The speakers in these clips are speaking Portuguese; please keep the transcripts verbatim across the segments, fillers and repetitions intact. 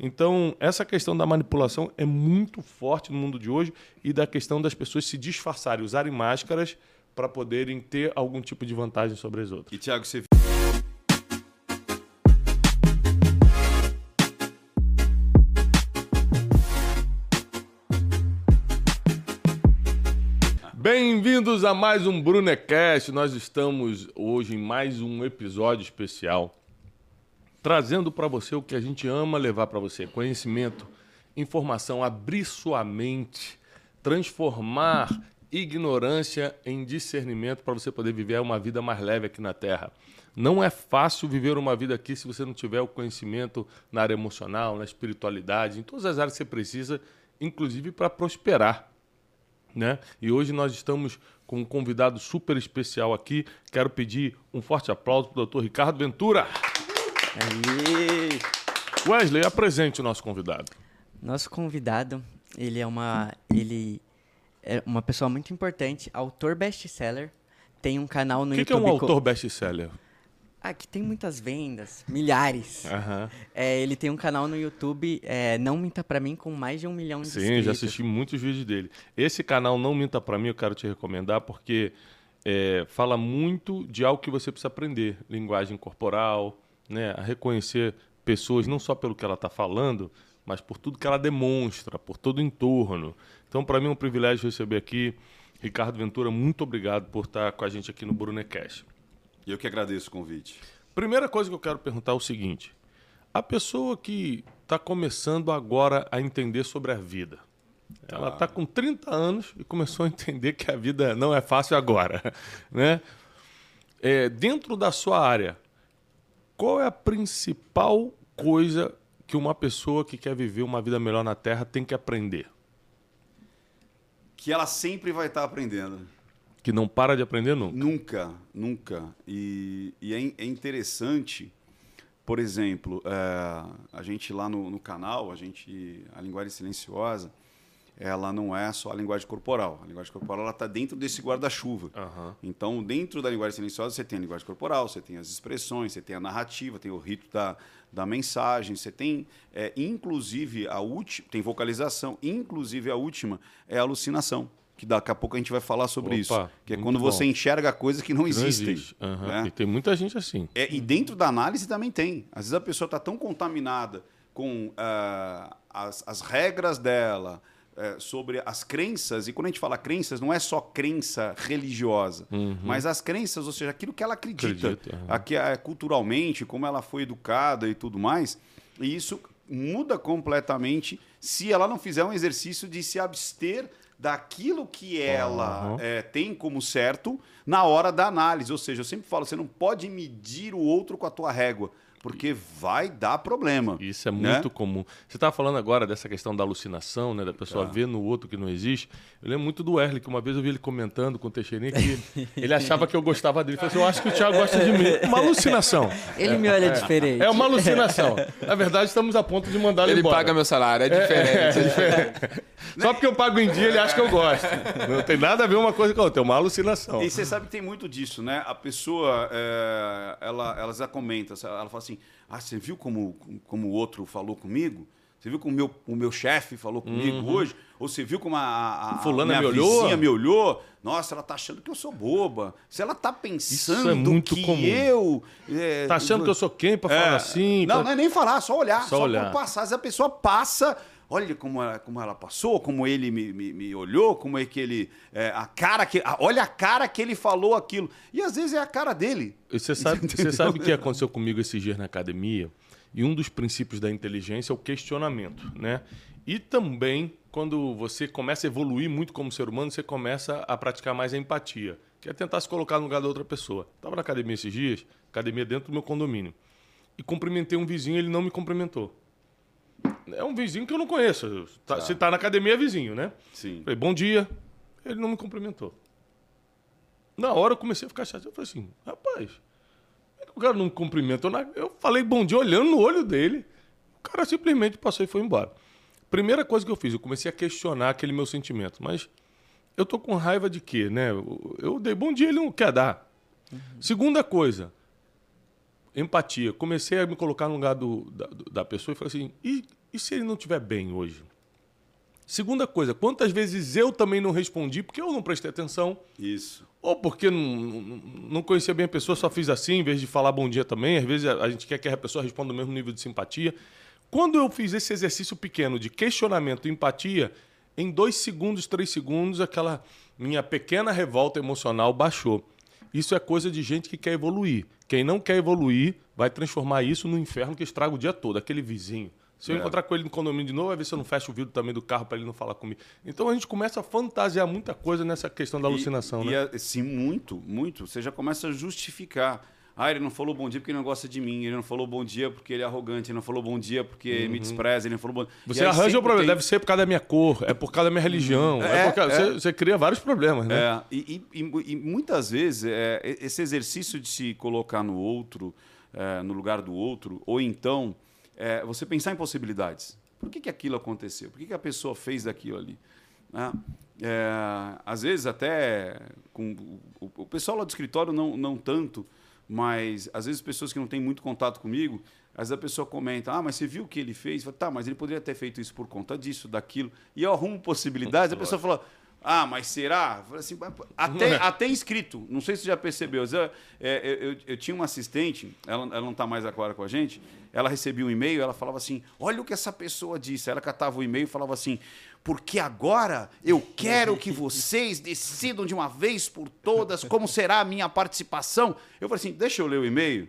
Então, essa questão da manipulação é muito forte no mundo de hoje e da questão das pessoas se disfarçarem, usarem máscaras para poderem ter algum tipo de vantagem sobre as outras. E, Thiago, você... Bem-vindos a mais um Brunocast. Nós estamos hoje em mais um episódio especial, trazendo para você o que a gente ama levar para você: conhecimento, informação, abrir sua mente, transformar ignorância em discernimento para você poder viver uma vida mais leve aqui na Terra. Não é fácil viver uma vida aqui se você não tiver o conhecimento na área emocional, na espiritualidade, em todas as áreas que você precisa, inclusive para prosperar, né? E hoje nós estamos com um convidado super especial aqui. Quero pedir um forte aplauso para o doutor Ricardo Ventura. Aê. Wesley, apresente o nosso convidado. Nosso convidado, ele é uma, ele é uma pessoa muito importante, autor best-seller, tem um canal no que YouTube. O que é um autor best-seller? Ah, que tem muitas vendas, milhares. Uhum. É, ele tem um canal no YouTube, é, Não Minta Pra Mim, com mais de um milhão de Sim, inscritos. Sim, já assisti muitos vídeos dele. Esse canal Não Minta Pra Mim eu quero te recomendar porque é, fala muito de algo que você precisa aprender. Linguagem corporal, né, a reconhecer pessoas não só pelo que ela está falando, mas por tudo que ela demonstra, por todo o entorno. Então, para mim é um privilégio receber aqui Ricardo Ventura. Muito obrigado por estar com a gente aqui no Brunocast. E eu que agradeço o convite. Primeira coisa que eu quero perguntar é o seguinte: a pessoa que está começando agora a entender sobre a vida, ela está ah. com trinta anos e começou a entender que a vida não é fácil agora, né? É, dentro da sua área, qual é a principal coisa que uma pessoa que quer viver uma vida melhor na Terra tem que aprender? Que ela sempre vai estar aprendendo. Que não para de aprender nunca? Nunca, nunca. E, e é, é interessante, por exemplo, é, a gente lá no, no canal, a, gente, a linguagem silenciosa, ela não é só a linguagem corporal. A linguagem corporal está dentro desse guarda-chuva. Uhum. Então, dentro da linguagem silenciosa, você tem a linguagem corporal, você tem as expressões, você tem a narrativa, tem o rito da, da mensagem, você tem, é, inclusive, a última, tem vocalização, inclusive a última é a alucinação, que daqui a pouco a gente vai falar sobre Opa, isso, que é quando você bom. enxerga coisas que não que existem. Existe. Uhum. Né? E tem muita gente assim. É, e dentro da análise também tem. Às vezes a pessoa está tão contaminada com uh, as, as regras dela, sobre as crenças, e quando a gente fala crenças, não é só crença religiosa, uhum. mas as crenças, ou seja, aquilo que ela acredita, acredita uhum. aqui, culturalmente, como ela foi educada e tudo mais, e isso muda completamente se ela não fizer um exercício de se abster daquilo que ela uhum. é, tem como certo na hora da análise. Ou seja, eu sempre falo, você não pode medir o outro com a tua régua, porque vai dar problema. Isso é muito né? comum. Você estava falando agora dessa questão da alucinação, né? Da pessoa tá. ver no outro que não existe. Eu lembro muito do Harley, que uma vez eu vi ele comentando com o Teixeirinha que ele achava que eu gostava dele. Ele falou assim, eu acho que o Thiago gosta de mim. Uma alucinação. Ele é, me olha é, diferente. É uma alucinação. Na verdade, estamos a ponto de mandar ele, ele embora. Ele paga meu salário, é diferente. É, é diferente. Só porque eu pago em dia, ele acha que eu gosto. Não tem nada a ver uma coisa com a outra, é uma alucinação. E você sabe que tem muito disso, né? A pessoa, é, ela, ela já comenta, ela fala assim, assim, ah, você viu como, como o outro falou comigo? Você viu como meu, o meu chefe falou comigo uhum. hoje? Ou você viu como a, a, a fulana minha me olhou? vizinha me olhou? Nossa, ela tá achando que eu sou boba. Se ela tá pensando é muito que comum. eu... É, tá achando eu... que eu sou quem para é. falar assim? Não, pra... não é nem falar, só olhar. Só, só olhar. Passar. Se a pessoa passa... Olha como ela, como ela passou, como ele me, me, me olhou, como é que ele... É, a cara que, a, olha a cara que ele falou aquilo. E às vezes é a cara dele. E você sabe o que aconteceu comigo esses dias na academia? E um dos princípios da inteligência é o questionamento, né? E também, quando você começa a evoluir muito como ser humano, você começa a praticar mais a empatia, que é tentar se colocar no lugar da outra pessoa. Estava na academia esses dias, academia dentro do meu condomínio, e cumprimentei um vizinho e ele não me cumprimentou. É um vizinho que eu não conheço. Tá, tá. Se tá na academia, é vizinho, né? Sim. Falei, bom dia. Ele não me cumprimentou. Na hora eu comecei a ficar chateado. Eu falei assim, rapaz, o cara não me cumprimentou. Eu falei bom dia olhando no olho dele. O cara simplesmente passou e foi embora. Primeira coisa que eu fiz, eu comecei a questionar aquele meu sentimento. Mas eu tô com raiva de quê, né? Eu dei bom dia, ele não quer dar. Uhum. Segunda coisa, Empatia. Comecei a me colocar no lugar do, da, da pessoa e falei assim, e, e se ele não estiver bem hoje? Segunda coisa, quantas vezes eu também não respondi porque eu não prestei atenção? Isso. Ou porque não, não conhecia bem a pessoa, só fiz assim, em vez de falar bom dia também. Às vezes a gente quer que a pessoa responda o mesmo nível de simpatia. Quando eu fiz esse exercício pequeno de questionamento e empatia, em dois segundos, três segundos, aquela minha pequena revolta emocional baixou. Isso é coisa de gente que quer evoluir. Quem não quer evoluir vai transformar isso no inferno que estraga o dia todo, aquele vizinho. Se eu é. encontrar com ele no condomínio de novo, vai ver se eu não fecho o vidro também do carro para ele não falar comigo. Então a gente começa a fantasiar muita coisa nessa questão da alucinação. E, né? E, sim, muito, muito. Você já começa a justificar. Ah, ele não falou bom dia porque ele não gosta de mim. Ele não falou bom dia porque ele é arrogante. Ele não falou bom dia porque uhum. me despreza. Ele não falou bom dia. Você arranja o problema. Tem... Deve ser por causa da minha cor. É por causa da minha religião. É, é por causa... é. Você, você cria vários problemas, né? É. E, e, e, e muitas vezes é, esse exercício de se colocar no outro, é, no lugar do outro, ou então é, você pensar em possibilidades. Por que, que aquilo aconteceu? Por que, que a pessoa fez aquilo ali? Ah, é, às vezes até com, o, o pessoal lá do escritório não, não tanto... Mas, às vezes, pessoas que não têm muito contato comigo, às vezes a pessoa comenta, ah, mas você viu o que ele fez? Fala, tá, mas ele poderia ter feito isso por conta disso, daquilo. E eu arrumo possibilidades. A pessoa fala, ah, mas será? Fala assim, até, até inscrito. Não sei se você já percebeu. Eu, eu, eu, eu tinha uma assistente, ela, ela não está mais agora com a gente, ela recebia um e-mail, ela falava assim, olha o que essa pessoa disse. Ela catava o e-mail e falava assim, porque agora eu quero que vocês decidam de uma vez por todas como será a minha participação. Eu falei assim, deixa eu ler o e-mail.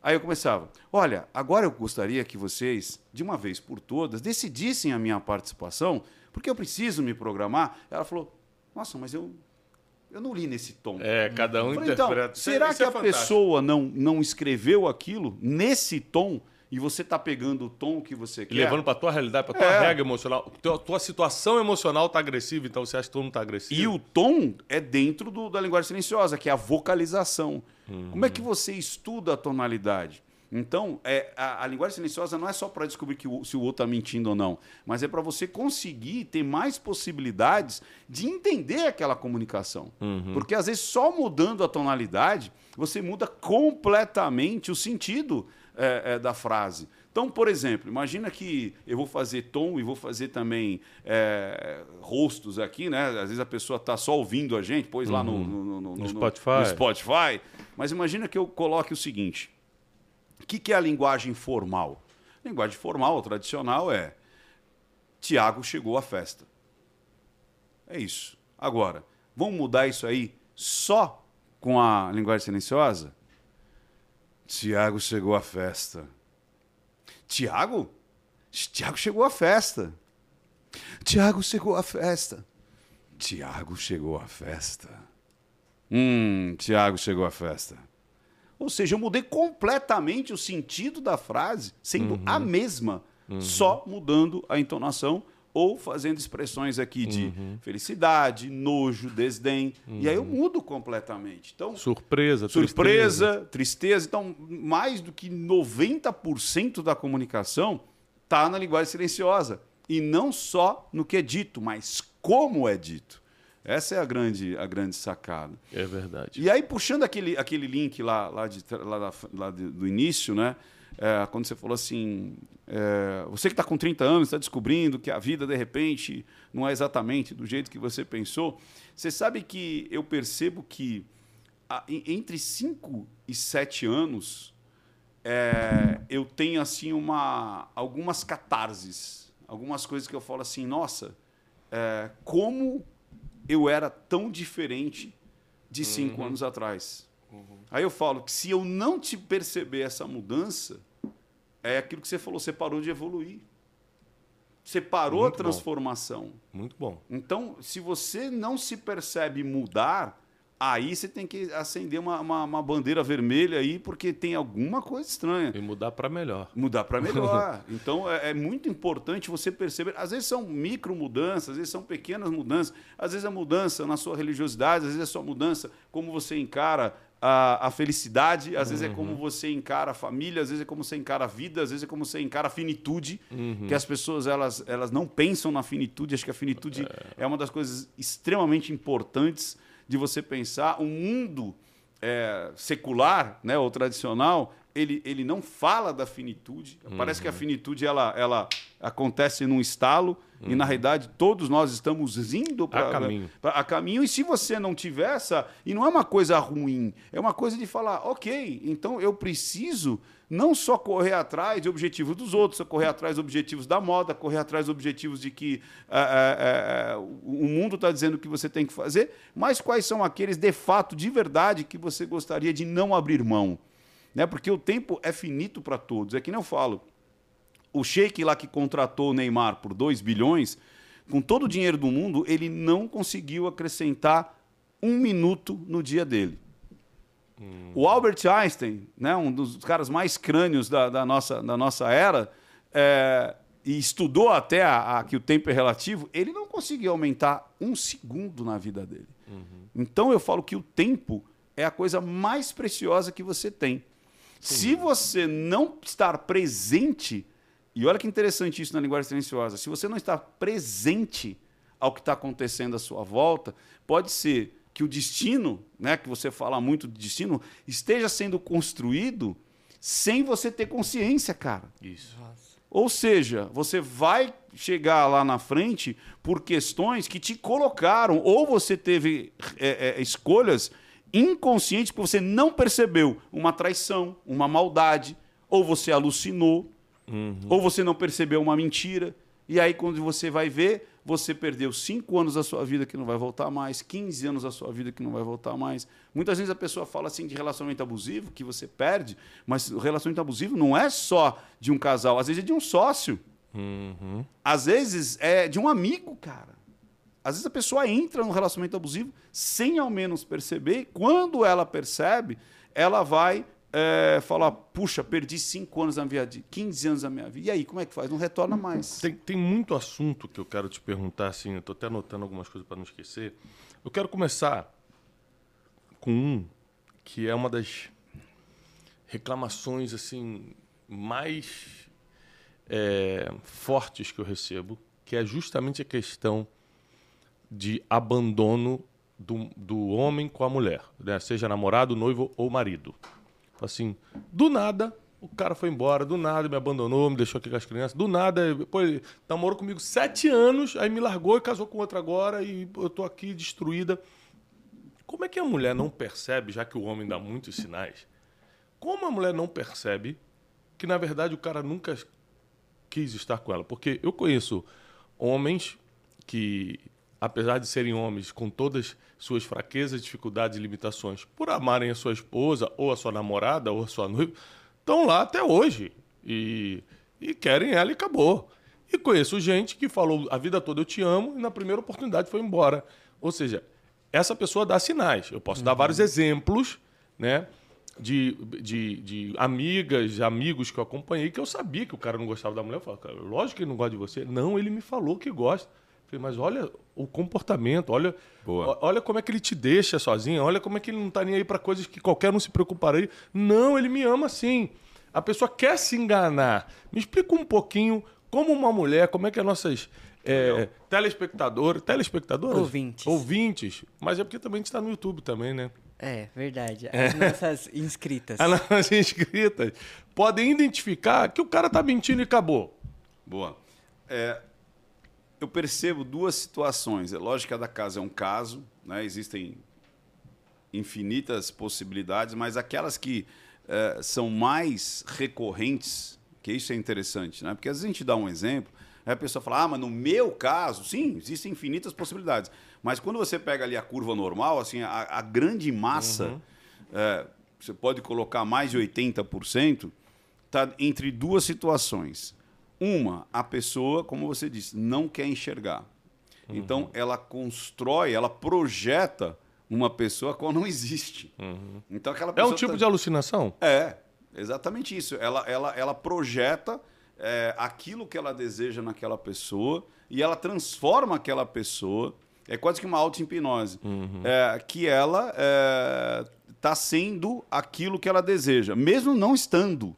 Aí eu começava, olha, agora eu gostaria que vocês, de uma vez por todas, decidissem a minha participação, porque eu preciso me programar. Ela falou, nossa, mas eu... Eu não li nesse tom. É, cada um falei, interpreta. Então, será que é a fantástico. pessoa não, não escreveu aquilo nesse tom e você está pegando o tom que você quer? E levando para a tua realidade, para a tua é. regra emocional. Tua, tua situação emocional está agressiva, então você acha que todo mundo está agressivo. E o tom é dentro do, da linguagem silenciosa, que é a vocalização. Uhum. Como é que você estuda a tonalidade? Então, é, a, a linguagem silenciosa não é só para descobrir que o, se o outro está mentindo ou não, mas é para você conseguir ter mais possibilidades de entender aquela comunicação. Uhum. Porque, às vezes, só mudando a tonalidade, você muda completamente o sentido é, é, da frase. Então, por exemplo, imagina que eu vou fazer tom e vou fazer também é, rostos aqui, né? Às vezes a pessoa está só ouvindo a gente, pois uhum. lá no, no, no, no, no, Spotify. no Spotify. Mas imagina que eu coloque o seguinte... O que, que é a linguagem formal? A linguagem formal, tradicional, é... Tiago chegou à festa. É isso. Agora, vamos mudar isso aí só com a linguagem silenciosa? Tiago chegou à festa. Tiago? Tiago chegou à festa. Tiago chegou à festa. Tiago chegou à festa. Hum, Tiago chegou à festa. Ou seja, eu mudei completamente o sentido da frase, sendo uhum. a mesma, uhum. só mudando a entonação ou fazendo expressões aqui de uhum. felicidade, nojo, desdém. Uhum. E aí eu mudo completamente. Então, surpresa, surpresa, tristeza. tristeza. Então, mais do que noventa por cento da comunicação está na linguagem silenciosa. E não só no que é dito, mas como é dito. Essa é a grande, a grande sacada. É verdade. E aí, puxando aquele, aquele link lá, lá, de, lá, da, lá de, do início, né? É, quando você falou assim, é, você que está com trinta anos, está descobrindo que a vida, de repente, não é exatamente do jeito que você pensou, você sabe que eu percebo que a, entre cinco e sete anos, é, eu tenho assim, uma, algumas catarses, algumas coisas que eu falo assim, nossa, é, como... eu era tão diferente de cinco uhum. anos atrás. Uhum. Aí eu falo que se eu não te perceber essa mudança, é aquilo que você falou, você parou de evoluir. Você parou Muito a transformação. Bom. Muito bom. Então, se você não se percebe mudar, aí você tem que acender uma, uma, uma bandeira vermelha aí, porque tem alguma coisa estranha. E mudar para melhor. Mudar para melhor. Então, é, é muito importante você perceber. Às vezes são micro mudanças, às vezes são pequenas mudanças, às vezes a mudança na sua religiosidade, às vezes é só mudança como você encara a, a felicidade, às uhum. vezes é como você encara a família, às vezes é como você encara a vida, às vezes é como você encara a finitude, uhum. que as pessoas elas, elas não pensam na finitude. Acho que a finitude é, é uma das coisas extremamente importantes de você pensar. O mundo é, secular, né, ou tradicional, ele, ele não fala da finitude. Uhum. Parece que a finitude ela, ela acontece num estalo. Uhum. E, na realidade, todos nós estamos indo pra, a, caminho. Pra, pra, a caminho. E se você não tiver essa... E não é uma coisa ruim. É uma coisa de falar, ok, então eu preciso não só correr atrás de objetivos dos outros, correr atrás de objetivos da moda, correr atrás de objetivos de que uh, uh, uh, o mundo está dizendo que você tem que fazer, mas quais são aqueles, de fato, de verdade, que você gostaria de não abrir mão. Né? Porque o tempo é finito para todos. É que nem eu falo. O Sheik lá que contratou o Neymar por dois bilhões, com todo o dinheiro do mundo, ele não conseguiu acrescentar um minuto no dia dele. Hum. O Albert Einstein, né, um dos caras mais crânios da, da, nossa, da nossa era, é, e estudou até a, a, que o tempo é relativo, ele não conseguiu aumentar um segundo na vida dele. Uhum. Então eu falo que o tempo é a coisa mais preciosa que você tem. Sim. Se você não estar presente... E olha que interessante isso na linguagem silenciosa. Se você não está presente ao que está acontecendo à sua volta, pode ser que o destino, né, que você fala muito de destino, esteja sendo construído sem você ter consciência, cara. Isso. Nossa. Ou seja, você vai chegar lá na frente por questões que te colocaram, ou você teve é, é, escolhas inconscientes que você não percebeu. Uma traição, uma maldade, ou você alucinou. Uhum. Ou você não percebeu uma mentira. E aí, quando você vai ver, você perdeu cinco anos da sua vida que não vai voltar mais, quinze anos da sua vida que não vai voltar mais. Muitas vezes a pessoa fala assim de relacionamento abusivo, que você perde, mas o relacionamento abusivo não é só de um casal. Às vezes é de um sócio. Uhum. Às vezes é de um amigo, cara. Às vezes a pessoa entra num relacionamento abusivo sem ao menos perceber. E quando ela percebe, ela vai... É, falar, puxa, perdi cinco anos da minha vida, quinze anos da minha vida. E aí, como é que faz? Não retorna mais. Tem, tem muito assunto que eu quero te perguntar, assim, eu estou até anotando algumas coisas para não esquecer. Eu quero começar com um que é uma das reclamações assim, mais é, fortes que eu recebo, que é justamente a questão de abandono do, do homem com a mulher, né? Seja namorado, noivo ou marido. Assim, do nada, o cara foi embora, do nada me abandonou, me deixou aqui com as crianças, do nada, pô, ele namorou comigo sete anos, aí me largou e casou com outra agora e eu tô aqui destruída. Como é que a mulher não percebe, já que o homem dá muitos sinais, como a mulher não percebe que, na verdade, o cara nunca quis estar com ela? Porque eu conheço homens que, apesar de serem homens com todas suas fraquezas, dificuldades e limitações, por amarem a sua esposa, ou a sua namorada, ou a sua noiva, estão lá até hoje e, e querem ela e acabou. E conheço gente que falou a vida toda eu te amo e na primeira oportunidade foi embora. Ou seja, essa pessoa dá sinais. Eu posso uhum. dar vários exemplos, né, de, de, de amigas, de amigos que eu acompanhei, que eu sabia que o cara não gostava da mulher. Eu falo, cara, lógico que ele não gosta de você. Não, ele me falou que gosta. Mas olha o comportamento, olha, olha como é que ele te deixa sozinho, olha como é que ele não está nem aí para coisas que qualquer um se preocuparia. Não, ele me ama sim. A pessoa quer se enganar. Me explica um pouquinho como uma mulher, como é que as nossas é, telespectadoras, telespectadoras? Ouvintes. Ouvintes. Mas é porque também a gente está no YouTube também, né? É, verdade. As é. nossas inscritas. As nossas inscritas podem identificar que o cara está mentindo e acabou. Boa. É... Eu percebo duas situações. É lógico que a da casa é um caso, né? Existem infinitas possibilidades, mas aquelas que eh, são mais recorrentes, que isso é interessante, né? Porque às vezes a gente dá um exemplo, aí a pessoa fala, ah, mas no meu caso, sim, existem infinitas possibilidades. Mas quando você pega ali a curva normal, assim, a, a grande massa, uhum. eh, você pode colocar mais de oitenta por cento, está entre duas situações. Uma, a pessoa, como você disse, não quer enxergar. Uhum. Então, ela constrói, ela projeta uma pessoa qual não existe. Uhum. Então, aquela pessoa é um tipo tá... de alucinação? É, exatamente isso. Ela, ela, ela projeta é, aquilo que ela deseja naquela pessoa e ela transforma aquela pessoa. É quase que uma auto-hipnose. Uhum. É, que ela está é, sendo aquilo que ela deseja, mesmo não estando.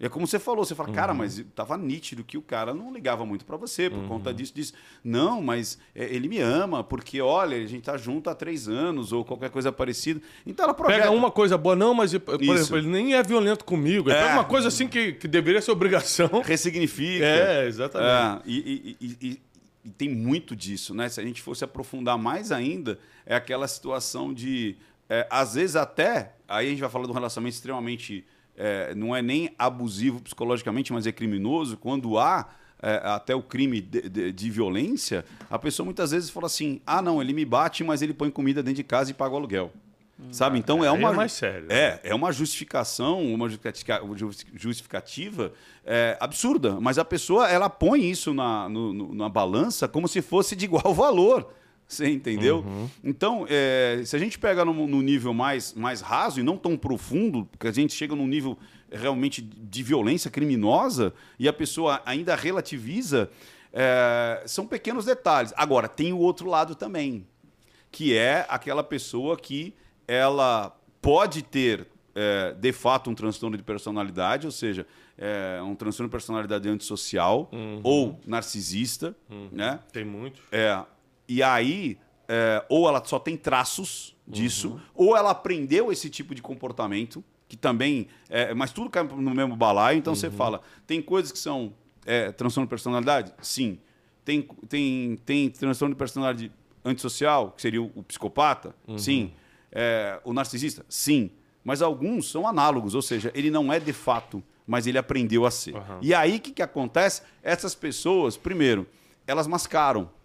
E é como você falou, você fala, uhum. cara, mas estava nítido que o cara não ligava muito para você, por uhum. conta disso, disse, não, mas ele me ama, porque, olha, a gente tá junto há três anos, ou qualquer coisa parecida. Então ela projeta... Pega uma coisa boa, não, mas, por Isso. exemplo, ele nem é violento comigo, é uma coisa assim que, que deveria ser obrigação. Ressignifica. É, exatamente. É. E, e, e, e, e tem muito disso, né? Se a gente fosse aprofundar mais ainda, é aquela situação de, é, às vezes até, aí a gente vai falar de um relacionamento extremamente... É, não é nem abusivo psicologicamente, mas é criminoso, quando há é, até o crime de, de, de violência, a pessoa muitas vezes fala assim, ah, não, ele me bate, mas ele põe comida dentro de casa e paga o aluguel. Hum, Sabe? Então é, é uma... É mais sério. É, é uma justificação, uma justificativa, justificativa é, absurda, mas a pessoa ela põe isso na, no, na balança como se fosse de igual valor. Você entendeu? Uhum. Então, é, se a gente pega no, no nível mais, mais raso e não tão profundo, porque a gente chega num nível realmente de violência criminosa e a pessoa ainda relativiza, é, são pequenos detalhes. Agora, tem o outro lado também, que é aquela pessoa que ela pode ter, é, de fato, um transtorno de personalidade, ou seja, é, um transtorno de personalidade antissocial uhum. ou narcisista. Uhum. Né? Tem muito. É. E aí, é, ou ela só tem traços disso, uhum. ou ela aprendeu esse tipo de comportamento, que também... É, mas tudo cai no mesmo balaio, então uhum. você fala... Tem coisas que são é, transtorno de personalidade? Sim. Tem, tem, tem transtorno de personalidade antissocial, que seria o, o psicopata? Uhum. Sim. É, o narcisista? Sim. Mas alguns são análogos, ou seja, ele não é de fato, mas ele aprendeu a ser. Uhum. E aí, o que, que acontece? Essas pessoas, primeiro, elas mascaram.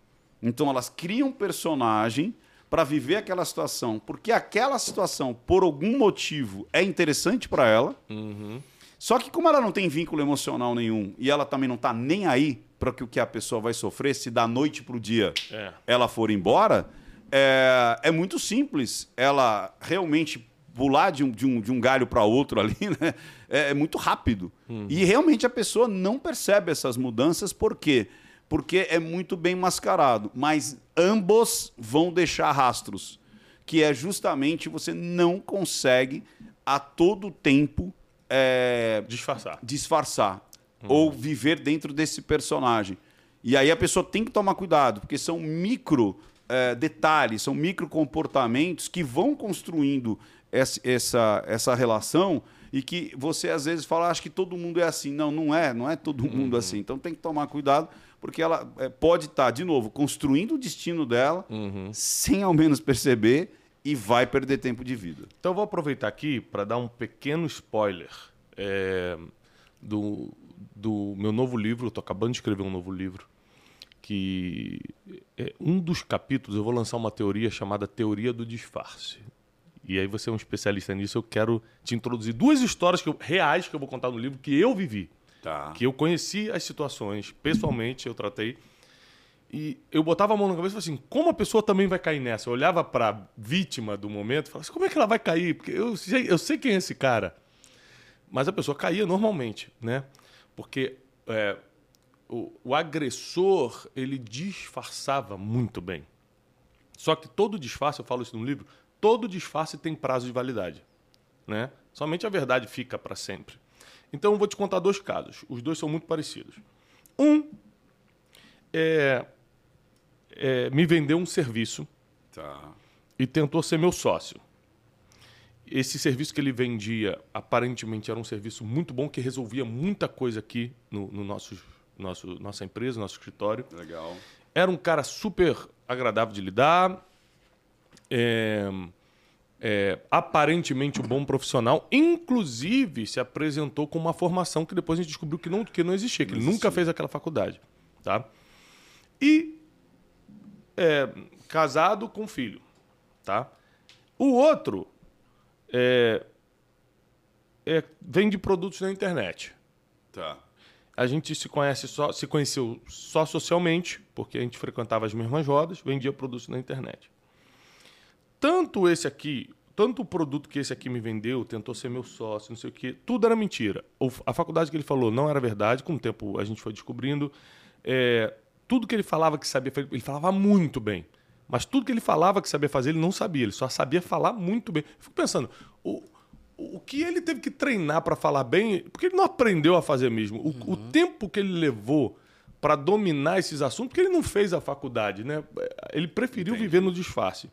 Então, elas criam um personagem para viver aquela situação. Porque aquela situação, por algum motivo, é interessante para ela. Uhum. Só que como ela não tem vínculo emocional nenhum e ela também não está nem aí para o que a pessoa vai sofrer, se da noite para o dia é. ela for embora, é, é muito simples ela realmente pular de um, de um, de um galho para outro ali, né? É, é muito rápido. Uhum. E realmente a pessoa não percebe essas mudanças porque... porque é muito bem mascarado, mas ambos vão deixar rastros, que é justamente você não consegue a todo tempo é, disfarçar, disfarçar hum. ou viver dentro desse personagem. E aí a pessoa tem que tomar cuidado, porque são micro é, detalhes, são micro comportamentos que vão construindo essa, essa, essa relação... E que você, às vezes, fala, acho que todo mundo é assim. Não, não é. Não é todo mundo uhum. assim. Então, tem que tomar cuidado, porque ela pode estar, de novo, construindo o destino dela, uhum. sem ao menos perceber, e vai perder tempo de vida. Então, eu vou aproveitar aqui para dar um pequeno spoiler é, do, do meu novo livro. Eu estou acabando de escrever um novo livro. Que é, um dos capítulos, eu vou lançar uma teoria chamada Teoria do Disfarce. E aí você é um especialista nisso, eu quero te introduzir duas histórias que eu, reais que eu vou contar no livro que eu vivi. Tá. Que eu conheci as situações, pessoalmente eu tratei. E eu botava a mão na cabeça e falava assim, como a pessoa também vai cair nessa? Eu olhava para a vítima do momento e falava assim, como é que ela vai cair? Porque eu sei, eu sei quem é esse cara. Mas a pessoa caía normalmente, né? Porque é, o, o agressor, ele disfarçava muito bem. Só que todo disfarce, eu falo isso no livro... Todo disfarce tem prazo de validade, né? Somente a verdade fica para sempre. Então, eu vou te contar dois casos. Os dois são muito parecidos. Um, é, é, me vendeu um serviço tá. e tentou ser meu sócio. Esse serviço que ele vendia, aparentemente, era um serviço muito bom que resolvia muita coisa aqui no, no nosso, nosso, nossa empresa, nosso escritório. Legal. Era um cara super agradável de lidar. É, é, aparentemente um bom profissional, inclusive se apresentou com uma formação que depois a gente descobriu que não, que não existia, que ele nunca fez aquela faculdade. Tá? E é, casado com filho. Tá? O outro é, é, vende produtos na internet. Tá. A gente se, conhece só, se conheceu só socialmente, porque a gente frequentava as mesmas rodas, vendia produtos na internet. Tanto esse aqui, tanto o produto que esse aqui me vendeu, tentou ser meu sócio, não sei o quê, tudo era mentira. A faculdade que ele falou não era verdade, com o tempo a gente foi descobrindo. É, tudo que ele falava que sabia, ele falava muito bem. Mas tudo que ele falava que sabia fazer, ele não sabia, ele só sabia falar muito bem. Eu fico pensando, o, o que ele teve que treinar para falar bem, porque ele não aprendeu a fazer mesmo. O, uhum. o tempo que ele levou para dominar esses assuntos, porque ele não fez a faculdade, né? Ele preferiu Entendi. viver no disfarce.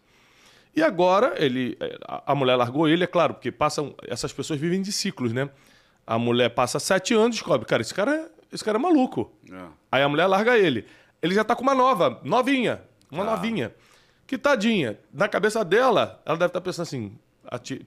E agora, ele, a mulher largou ele, é claro, porque passam, essas pessoas vivem de ciclos, né? A mulher passa sete anos e descobre, cara, esse cara, esse cara é maluco. É. Aí a mulher larga ele. Ele já tá com uma nova, novinha, uma ah. novinha. Que tadinha. Na cabeça dela, ela deve estar pensando assim,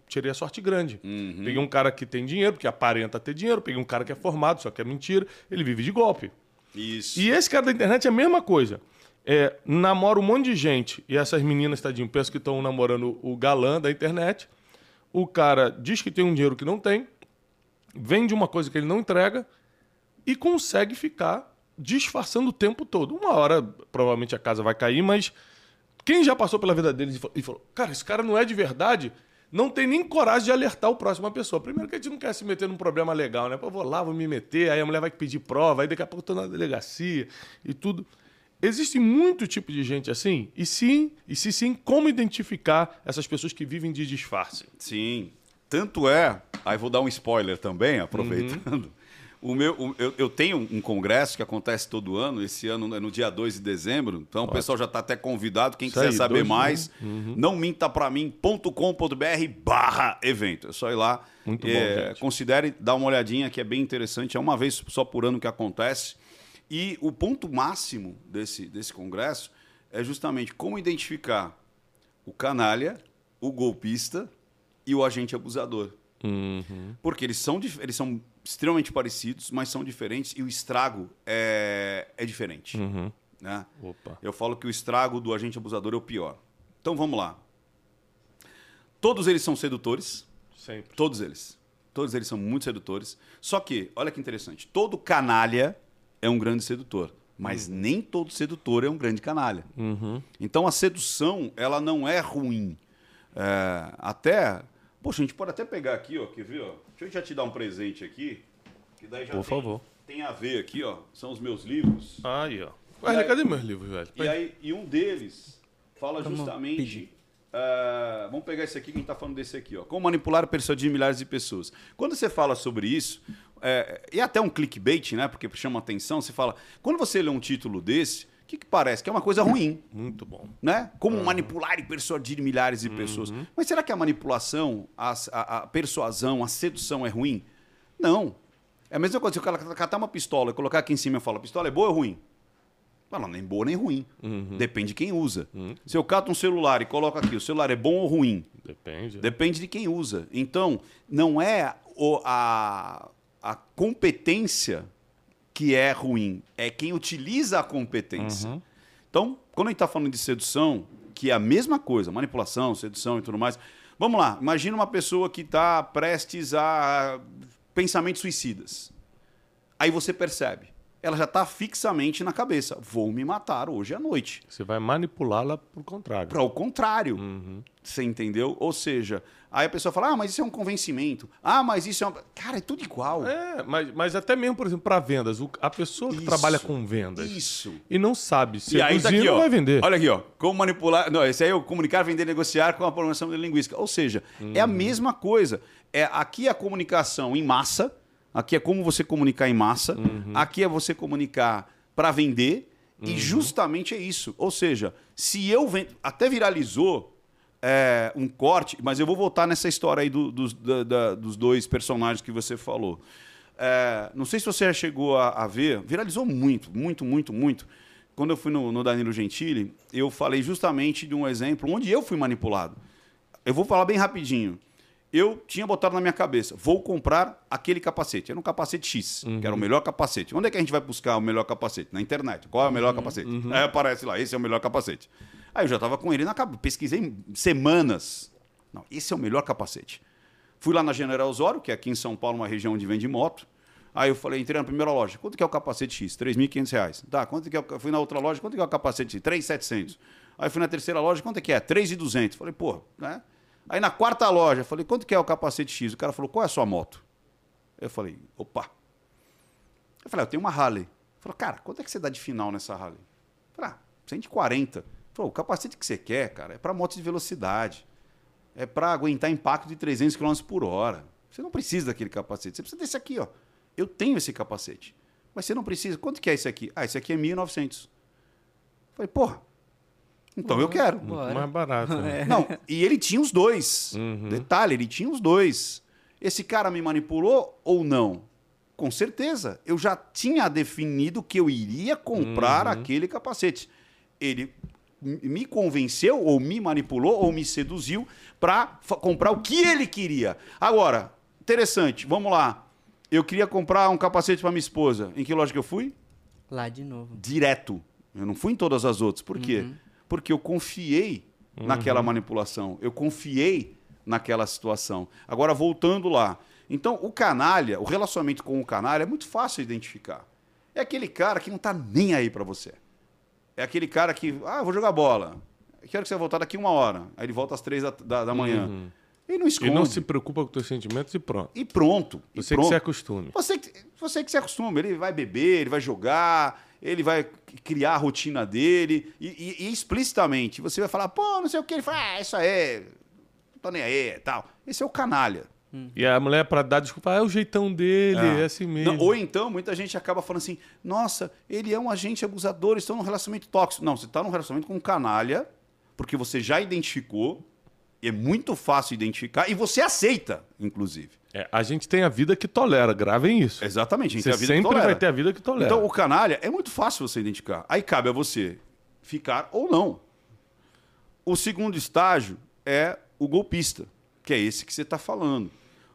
tirei a sorte grande. Uhum. Peguei um cara que tem dinheiro, porque aparenta ter dinheiro. Peguei um cara que é formado, só que é mentira. Ele vive de golpe. Isso. E esse cara da internet é a mesma coisa. É, namora um monte de gente. E essas meninas, tadinho, penso que estão namorando o galã da internet. O cara diz que tem um dinheiro que não tem, vende uma coisa que ele não entrega e consegue ficar disfarçando o tempo todo. Uma hora, provavelmente, a casa vai cair, mas quem já passou pela vida dele e falou, cara, esse cara não é de verdade, não tem nem coragem de alertar o próximo a pessoa. Primeiro que a gente não quer se meter num problema legal, né? Pô, vou lá, vou me meter, aí a mulher vai pedir prova, aí daqui a pouco eu tô na delegacia e tudo. Existe muito tipo de gente assim, e sim, e se sim, como identificar essas pessoas que vivem de disfarce? Sim, tanto é, aí vou dar um spoiler também, aproveitando. Uhum. O meu, o, eu, eu tenho um congresso que acontece todo ano, esse ano é no dia dois de dezembro, então Ótimo. o pessoal já está até convidado, quem Isso quiser aí, saber mais, uhum. não minta pra mim, ponto com ponto b r barra evento, é só ir lá, muito é, bom, considere, dá uma olhadinha que é bem interessante, é uma vez só por ano que acontece. E o ponto máximo desse, desse congresso é justamente como identificar o canalha, o golpista e o agente abusador. Uhum. Porque eles são, eles são extremamente parecidos, mas são diferentes e o estrago é, é diferente. Uhum. Né? Opa. Eu falo que o estrago do agente abusador é o pior. Então vamos lá. Todos eles são sedutores. Sempre. Todos eles. Todos eles são muito sedutores. Só que, olha que interessante, todo canalha é um grande sedutor, mas uhum. nem todo sedutor é um grande canalha. Uhum. Então, a sedução, ela não é ruim. É, até... Poxa, a gente pode até pegar aqui, ó, quer ver? Ó? Deixa eu já te dar um presente aqui, que daí já Por tem, favor. tem a ver aqui, ó. São os meus livros. Aí, ó. Ué, aí, cadê meus livros, velho? E, aí, e um deles fala Vamos justamente... Uh, vamos pegar esse aqui, que a gente está falando desse aqui. Ó. Como manipular e persuadir milhares de pessoas. Quando você fala sobre isso, é, e até um clickbait, né? Porque chama atenção, você fala... Quando você lê um título desse, o que, que parece? Que é uma coisa ruim. Muito bom. Né? Como uhum. manipular e persuadir milhares de uhum. pessoas. Mas será que a manipulação, a, a, a persuasão, a sedução é ruim? Não. É a mesma coisa, se eu catar uma pistola e colocar aqui em cima e falar, pistola é boa ou ruim? Ela nem boa nem ruim. Uhum. Depende de quem usa. Uhum. Se eu cato um celular e coloco aqui, o celular é bom ou ruim? Depende. Depende de quem usa. Então, não é o, a, a competência que é ruim, é quem utiliza a competência. Uhum. Então, quando a gente está falando de sedução, que é a mesma coisa, manipulação, sedução e tudo mais. Vamos lá, imagina uma pessoa que está prestes a pensamentos suicidas. Aí você percebe. Ela já está fixamente na cabeça. Vou me matar hoje à noite. Você vai manipulá-la para o contrário. Para o contrário. Uhum. Você entendeu? Ou seja, aí a pessoa fala, ah, mas isso é um convencimento. Ah, mas isso é um... Cara, é tudo igual. É, mas, mas até mesmo, por exemplo, para vendas. A pessoa que isso, trabalha com vendas isso. e não sabe se a cozinha tá não ó, vai vender. Olha aqui, ó. Como manipular... Não, esse aí é o comunicar, vender, negociar com a programação da linguística. Ou seja, uhum. é a mesma coisa. É, aqui é a comunicação em massa... Aqui é como você comunicar em massa. Uhum. Aqui é você comunicar para vender. Uhum. E justamente é isso. Ou seja, se eu vendo... Até viralizou é, um corte, mas eu vou voltar nessa história aí do, do, da, da, dos dois personagens que você falou. É, não sei se você já chegou a, a ver. Viralizou muito, muito, muito, muito. Quando eu fui no, no Danilo Gentili, eu falei justamente de um exemplo onde eu fui manipulado. Eu vou falar bem rapidinho. Eu tinha botado na minha cabeça, vou comprar aquele capacete. Era um capacete X, uhum. que era o melhor capacete. Onde é que a gente vai buscar o melhor capacete? Na internet. Qual é o melhor uhum. capacete? Uhum. Aí aparece lá, esse é o melhor capacete. Aí eu já estava com ele na cabeça, pesquisei semanas. Não, esse é o melhor capacete. Fui lá na General Osório, que é aqui em São Paulo, uma região onde vende moto. Aí eu falei, entrei na primeira loja, quanto que é o capacete X? três mil e quinhentos reais. Tá, quanto que é o... Fui na outra loja, quanto que é o capacete X? três mil e setecentos. Aí fui na terceira loja, quanto é que é? três mil e duzentos. Falei, pô, né? Aí na quarta loja, falei, quanto que é o capacete X? O cara falou, qual é a sua moto? Eu falei, opa. Eu falei, eu tenho uma Harley. Ele falou, cara, quanto é que você dá de final nessa Harley? Eu falei, ah, cento e quarenta. Ele falou, o capacete que você quer, cara, é para moto de velocidade. é para aguentar impacto de trezentos quilômetros por hora. Você não precisa daquele capacete. Você precisa desse aqui, ó. Eu tenho esse capacete. Mas você não precisa. Quanto que é esse aqui? Ah, esse aqui é mil e novecentos. Falei, porra, então uhum, eu quero. Muito mais barato. Né? Não, e ele tinha os dois. Uhum. Detalhe, ele tinha os dois. Esse cara me manipulou ou não? Com certeza. Eu já tinha definido que eu iria comprar uhum. aquele capacete. Ele me convenceu, ou me manipulou, ou me seduziu para comprar o que ele queria. Agora, interessante, vamos lá. Eu queria comprar um capacete para minha esposa. Em que loja que eu fui? Lá de novo. Direto. Eu não fui em todas as outras. Por quê? Uhum. Porque eu confiei uhum. naquela manipulação. Eu confiei naquela situação. Agora, voltando lá. Então, o canalha, o relacionamento com o canalha é muito fácil de identificar. É aquele cara que não está nem aí para você. É aquele cara que, ah, vou jogar bola. Quero que você voltar daqui uma hora. Aí ele volta às três da, da, da manhã. Uhum. Ele não esconde. Ele não se preocupa com os teus sentimentos e pronto. E pronto. Você e pronto. que se acostume. Você, você que se acostume. Ele vai beber, ele vai jogar, ele vai criar a rotina dele. E, e, e explicitamente, você vai falar, pô, não sei o que. Ele fala, ah, isso aí, não tô nem aí, tal. Esse é o canalha. Hum. E a mulher, para dar desculpa, ah, é o jeitão dele, ah. é assim mesmo. Não, ou então, muita gente acaba falando assim, nossa, ele é um agente abusador, estão num relacionamento tóxico. Não, você está num relacionamento com um canalha, porque você já identificou, é muito fácil identificar, e você aceita, inclusive. É, a gente tem a vida que tolera, gravem isso. Exatamente, a gente você tem a vida sempre que tolera. Vai ter a vida que tolera. Então, o canalha é muito fácil você identificar. Aí cabe a você ficar ou não. O segundo estágio é o golpista, que é esse que você está falando.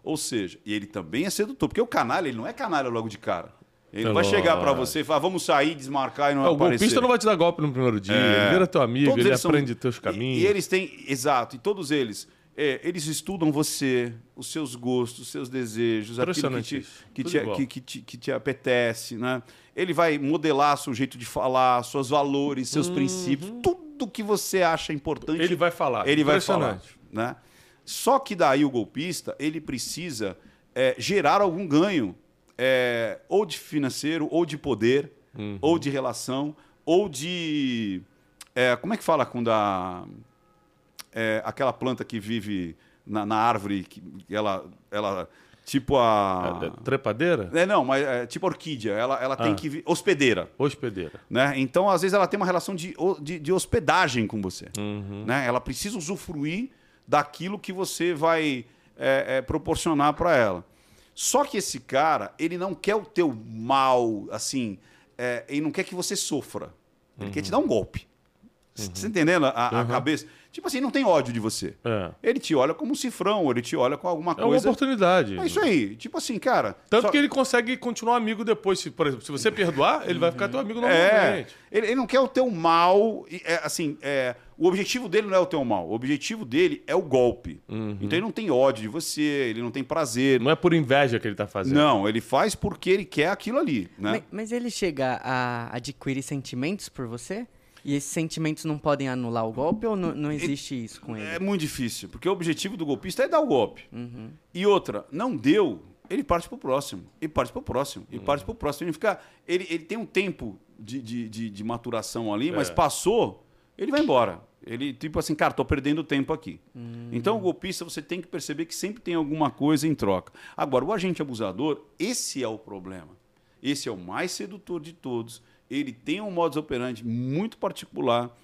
Ou seja, e ele também é sedutor, porque o canalha, ele não é canalha logo de cara. Ele não vai chegar para você e falar, vamos sair, desmarcar e não, não aparecer. O golpista não vai te dar golpe no primeiro dia, é. ele vira teu amigo, todos ele aprende são... teus caminhos. E, e eles têm, exato, e todos eles, é, eles estudam você, os seus gostos, os seus desejos, aquilo que te, que, te, que, que, te, que te apetece, né? Ele vai modelar seu jeito de falar, seus valores, seus uhum. princípios, tudo que você acha importante. Ele vai falar. Ele vai falar, né? Só que daí o golpista, ele precisa é, gerar algum ganho, é, ou de financeiro, ou de poder, uhum. ou de relação, ou de... É, como é que fala quando a, é, aquela planta que vive na, na árvore, que ela, ela tipo a... É, trepadeira? É, não, mas é, tipo a orquídea, ela, ela ah. tem que... Hospedeira. Hospedeira. Né? Então, às vezes, ela tem uma relação de, de, de hospedagem com você. Uhum. Né? Ela precisa usufruir daquilo que você vai é, é, proporcionar para ela. Só que esse cara, ele não quer o teu mal, assim, é, ele não quer que você sofra. Ele uhum. quer te dar um golpe. Você uhum. tá entendendo a, a uhum. cabeça? Tipo assim, não tem ódio de você. É. Ele te olha como um cifrão, ele te olha com alguma coisa. É uma oportunidade. É isso aí. Tipo assim, cara... Tanto só... que ele consegue continuar amigo depois. Se, por exemplo, se você perdoar, ele vai ficar teu amigo normalmente. É. Ele, ele não quer o teu mal. É, assim, é, o objetivo dele não é o teu mal. O objetivo dele é o golpe. Uhum. Então ele não tem ódio de você, ele não tem prazer. Não é por inveja que ele tá fazendo. Não, ele faz porque ele quer aquilo ali. Né? Mas, mas ele chega a adquirir sentimentos por você? E esses sentimentos não podem anular o golpe ou não, não existe é, isso com ele? É muito difícil, porque o objetivo do golpista é dar o golpe. Uhum. E outra, não deu, ele parte para o próximo, e parte para o próximo, e uhum. parte para o próximo. Ele, fica, ele, ele tem um tempo de, de, de, de maturação ali, é. mas passou, ele vai embora. Ele, tipo assim, cara, estou perdendo tempo aqui. Uhum. Então, o golpista, você tem que perceber que sempre tem alguma coisa em troca. Agora, o agente abusador, esse é o problema. Esse é o mais sedutor de todos. Ele tem um modus operandi muito particular.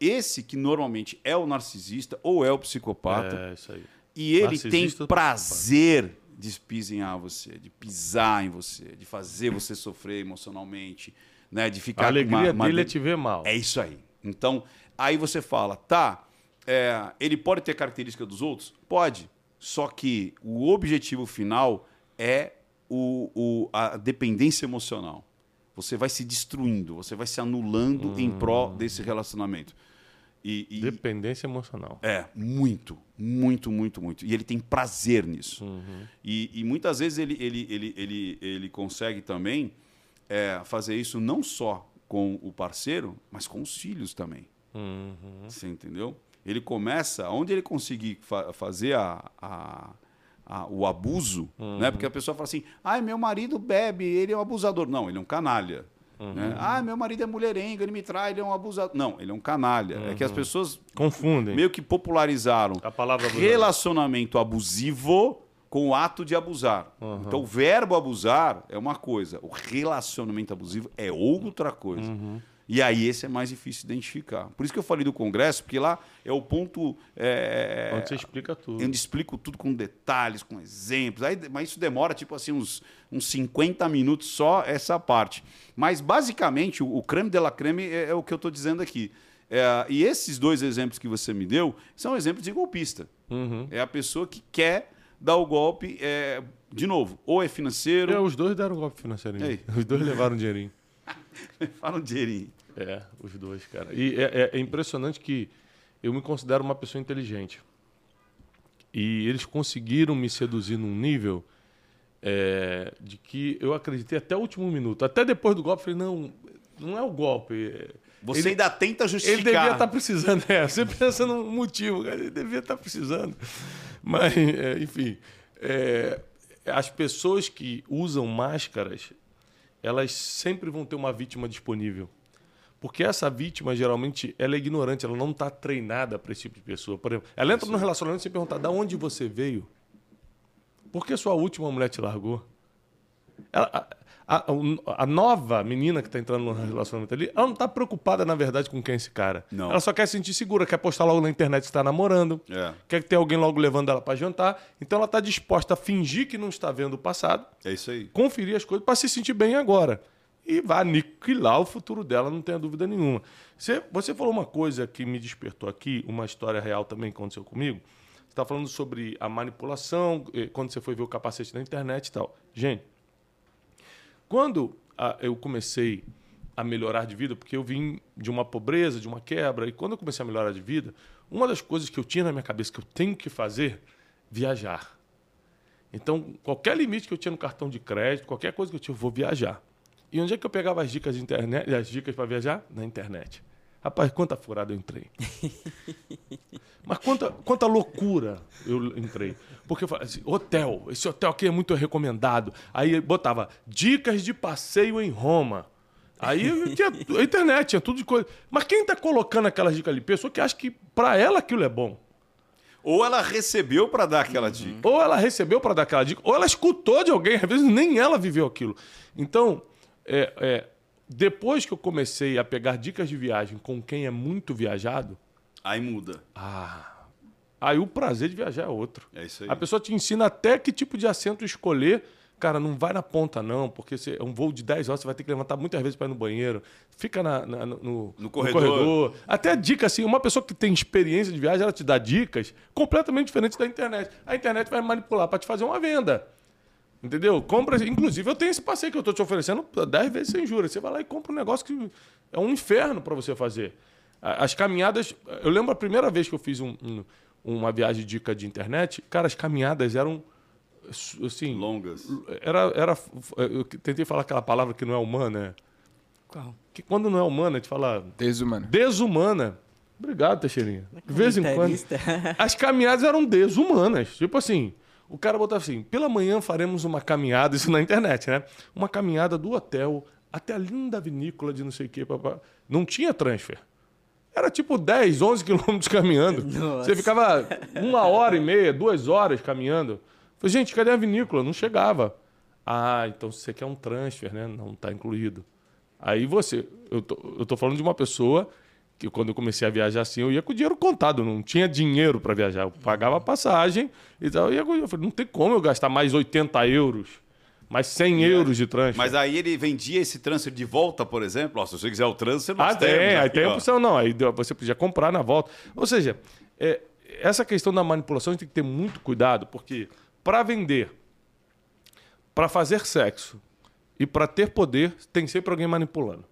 Esse que normalmente é o narcisista ou é o psicopata. É, isso aí. E ele tem prazer de espizinhar você, de pisar em você, de fazer você sofrer emocionalmente, né? De ficar... A alegria dele é te ver mal. É isso aí. Então, aí você fala, tá, é, ele pode ter característica dos outros? Pode. Só que o objetivo final é o, o, a dependência emocional. Você vai se destruindo, você vai se anulando hum. em pró desse relacionamento. E, e, dependência emocional. É, muito, muito, muito, muito. E ele tem prazer nisso. Uhum. E, e muitas vezes ele, ele, ele, ele, ele consegue também é, fazer isso não só com o parceiro, mas com os filhos também. Uhum. Você entendeu? Ele começa, onde ele conseguir fa- fazer a... a Ah, o abuso, uhum. né? Porque a pessoa fala assim, ai, meu marido bebe, ele é um abusador. Não, ele é um canalha. Uhum. Né? Ah, meu marido é mulherengo, ele me trai, ele é um abusador. Não, ele é um canalha. Uhum. É que as pessoas confundem. Meio que popularizaram a palavra abusar. Relacionamento abusivo com o ato de abusar. Uhum. Então, o verbo abusar é uma coisa, o relacionamento abusivo é outra coisa. Uhum. E aí esse é mais difícil de identificar. Por isso que eu falei do Congresso, porque lá é o ponto... É, onde você explica tudo. Eu explico tudo com detalhes, com exemplos. Aí, mas isso demora tipo assim, uns, uns cinquenta minutos só essa parte. Mas basicamente o, o creme de la creme é, é o que eu estou dizendo aqui. É, e esses dois exemplos que você me deu são exemplos de golpista. Uhum. É a pessoa que quer dar o golpe é, de novo. Ou é financeiro... É, os dois deram o golpe financeiro. Os dois levaram o dinheirinho. Fala um dinheirinho. É, os dois, cara. E é, é impressionante que eu me considero uma pessoa inteligente. E eles conseguiram me seduzir num nível é, de que eu acreditei até o último minuto. Até depois do golpe, eu falei, não, não é o golpe. Você ele, ainda tenta justificar. Ele devia estar precisando. É, você pensa num motivo, cara, ele devia estar precisando. Mas, é, enfim, é, as pessoas que usam máscaras, elas sempre vão ter uma vítima disponível. Porque essa vítima, geralmente, ela é ignorante, ela não está treinada para esse tipo de pessoa. Por exemplo, ela entra num relacionamento sem perguntar de onde você veio. Por que sua última mulher te largou? Ela, a, a, a nova menina que está entrando num relacionamento ali, ela não está preocupada, na verdade, com quem é esse cara. Não. Ela só quer se sentir segura, quer postar logo na internet que está namorando, é. Quer ter alguém logo levando ela para jantar. Então, ela está disposta a fingir que não está vendo o passado, é isso aí. Conferir as coisas para se sentir bem agora. E vai aniquilar o futuro dela, não tenha dúvida nenhuma. Você, você falou uma coisa que me despertou aqui, uma história real também que aconteceu comigo. Você está falando sobre a manipulação, quando você foi ver o capacete na internet e tal. Gente, quando a, eu comecei a melhorar de vida, porque eu vim de uma pobreza, de uma quebra, e quando eu comecei a melhorar de vida, uma das coisas que eu tinha na minha cabeça que eu tenho que fazer, viajar. Então, qualquer limite que eu tinha no cartão de crédito, qualquer coisa que eu tinha, eu vou viajar. E onde é que eu pegava as dicas de internet, as dicas para viajar? Na internet. Rapaz, quanta furada eu entrei. Mas quanta, quanta loucura eu entrei. Porque eu falava assim, hotel, esse hotel aqui é muito recomendado. Aí eu botava dicas de passeio em Roma. Aí eu tinha a internet, tinha tudo de coisa. Mas quem está colocando aquelas dicas ali? Pessoa que acha que para ela aquilo é bom. Ou ela recebeu para dar aquela uhum. dica. Ou ela recebeu para dar aquela dica. Ou ela escutou de alguém, às vezes nem ela viveu aquilo. Então... É, é, depois que eu comecei a pegar dicas de viagem com quem é muito viajado... Aí muda. Ah, aí o prazer de viajar é outro. É isso aí. A pessoa te ensina até que tipo de assento escolher. Cara, não vai na ponta não, porque você, é um voo de dez horas, você vai ter que levantar muitas vezes para ir no banheiro. Fica na, na, no, no, corredor. no corredor. Até a dica assim, uma pessoa que tem experiência de viagem, ela te dá dicas completamente diferentes da internet. A internet vai manipular para te fazer uma venda. Entendeu? Compra, inclusive, eu tenho esse passeio que eu estou te oferecendo dez vezes sem juros. Você vai lá e compra um negócio que é um inferno para você fazer. As caminhadas... Eu lembro a primeira vez que eu fiz um, um, uma viagem dica de internet. Cara, as caminhadas eram... assim longas. Era, era, eu tentei falar aquela palavra que não é humana. Qual? Que quando não é humana, a gente fala... Desumana. Desumana. Obrigado, Teixeirinha. De vez em quando. As caminhadas eram desumanas. Tipo assim... O cara botava assim, pela manhã faremos uma caminhada, isso na internet, né? Uma caminhada do hotel até a linda vinícola de não sei o quê. Papá. Não tinha transfer. Era tipo dez, onze quilômetros caminhando. Nossa. Você ficava uma hora e meia, duas horas caminhando. Falei, gente, cadê a vinícola? Não chegava. Ah, então você quer um transfer, né? Não está incluído. Aí você... Eu tô, eu tô falando de uma pessoa que quando eu comecei a viajar assim, eu ia com o dinheiro contado, não tinha dinheiro para viajar. Eu pagava a passagem e tal. Eu, ia com... eu falei, não tem como eu gastar mais oitenta euros, mais cem euros de transfer. Mas aí ele vendia esse transfer de volta, por exemplo? Ó, se você quiser o transfer, nós ah, temos. É, aqui, aí tem a opção, não. Aí você podia comprar na volta. Ou seja, é, essa questão da manipulação a gente tem que ter muito cuidado, porque para vender, para fazer sexo e para ter poder, tem sempre alguém manipulando.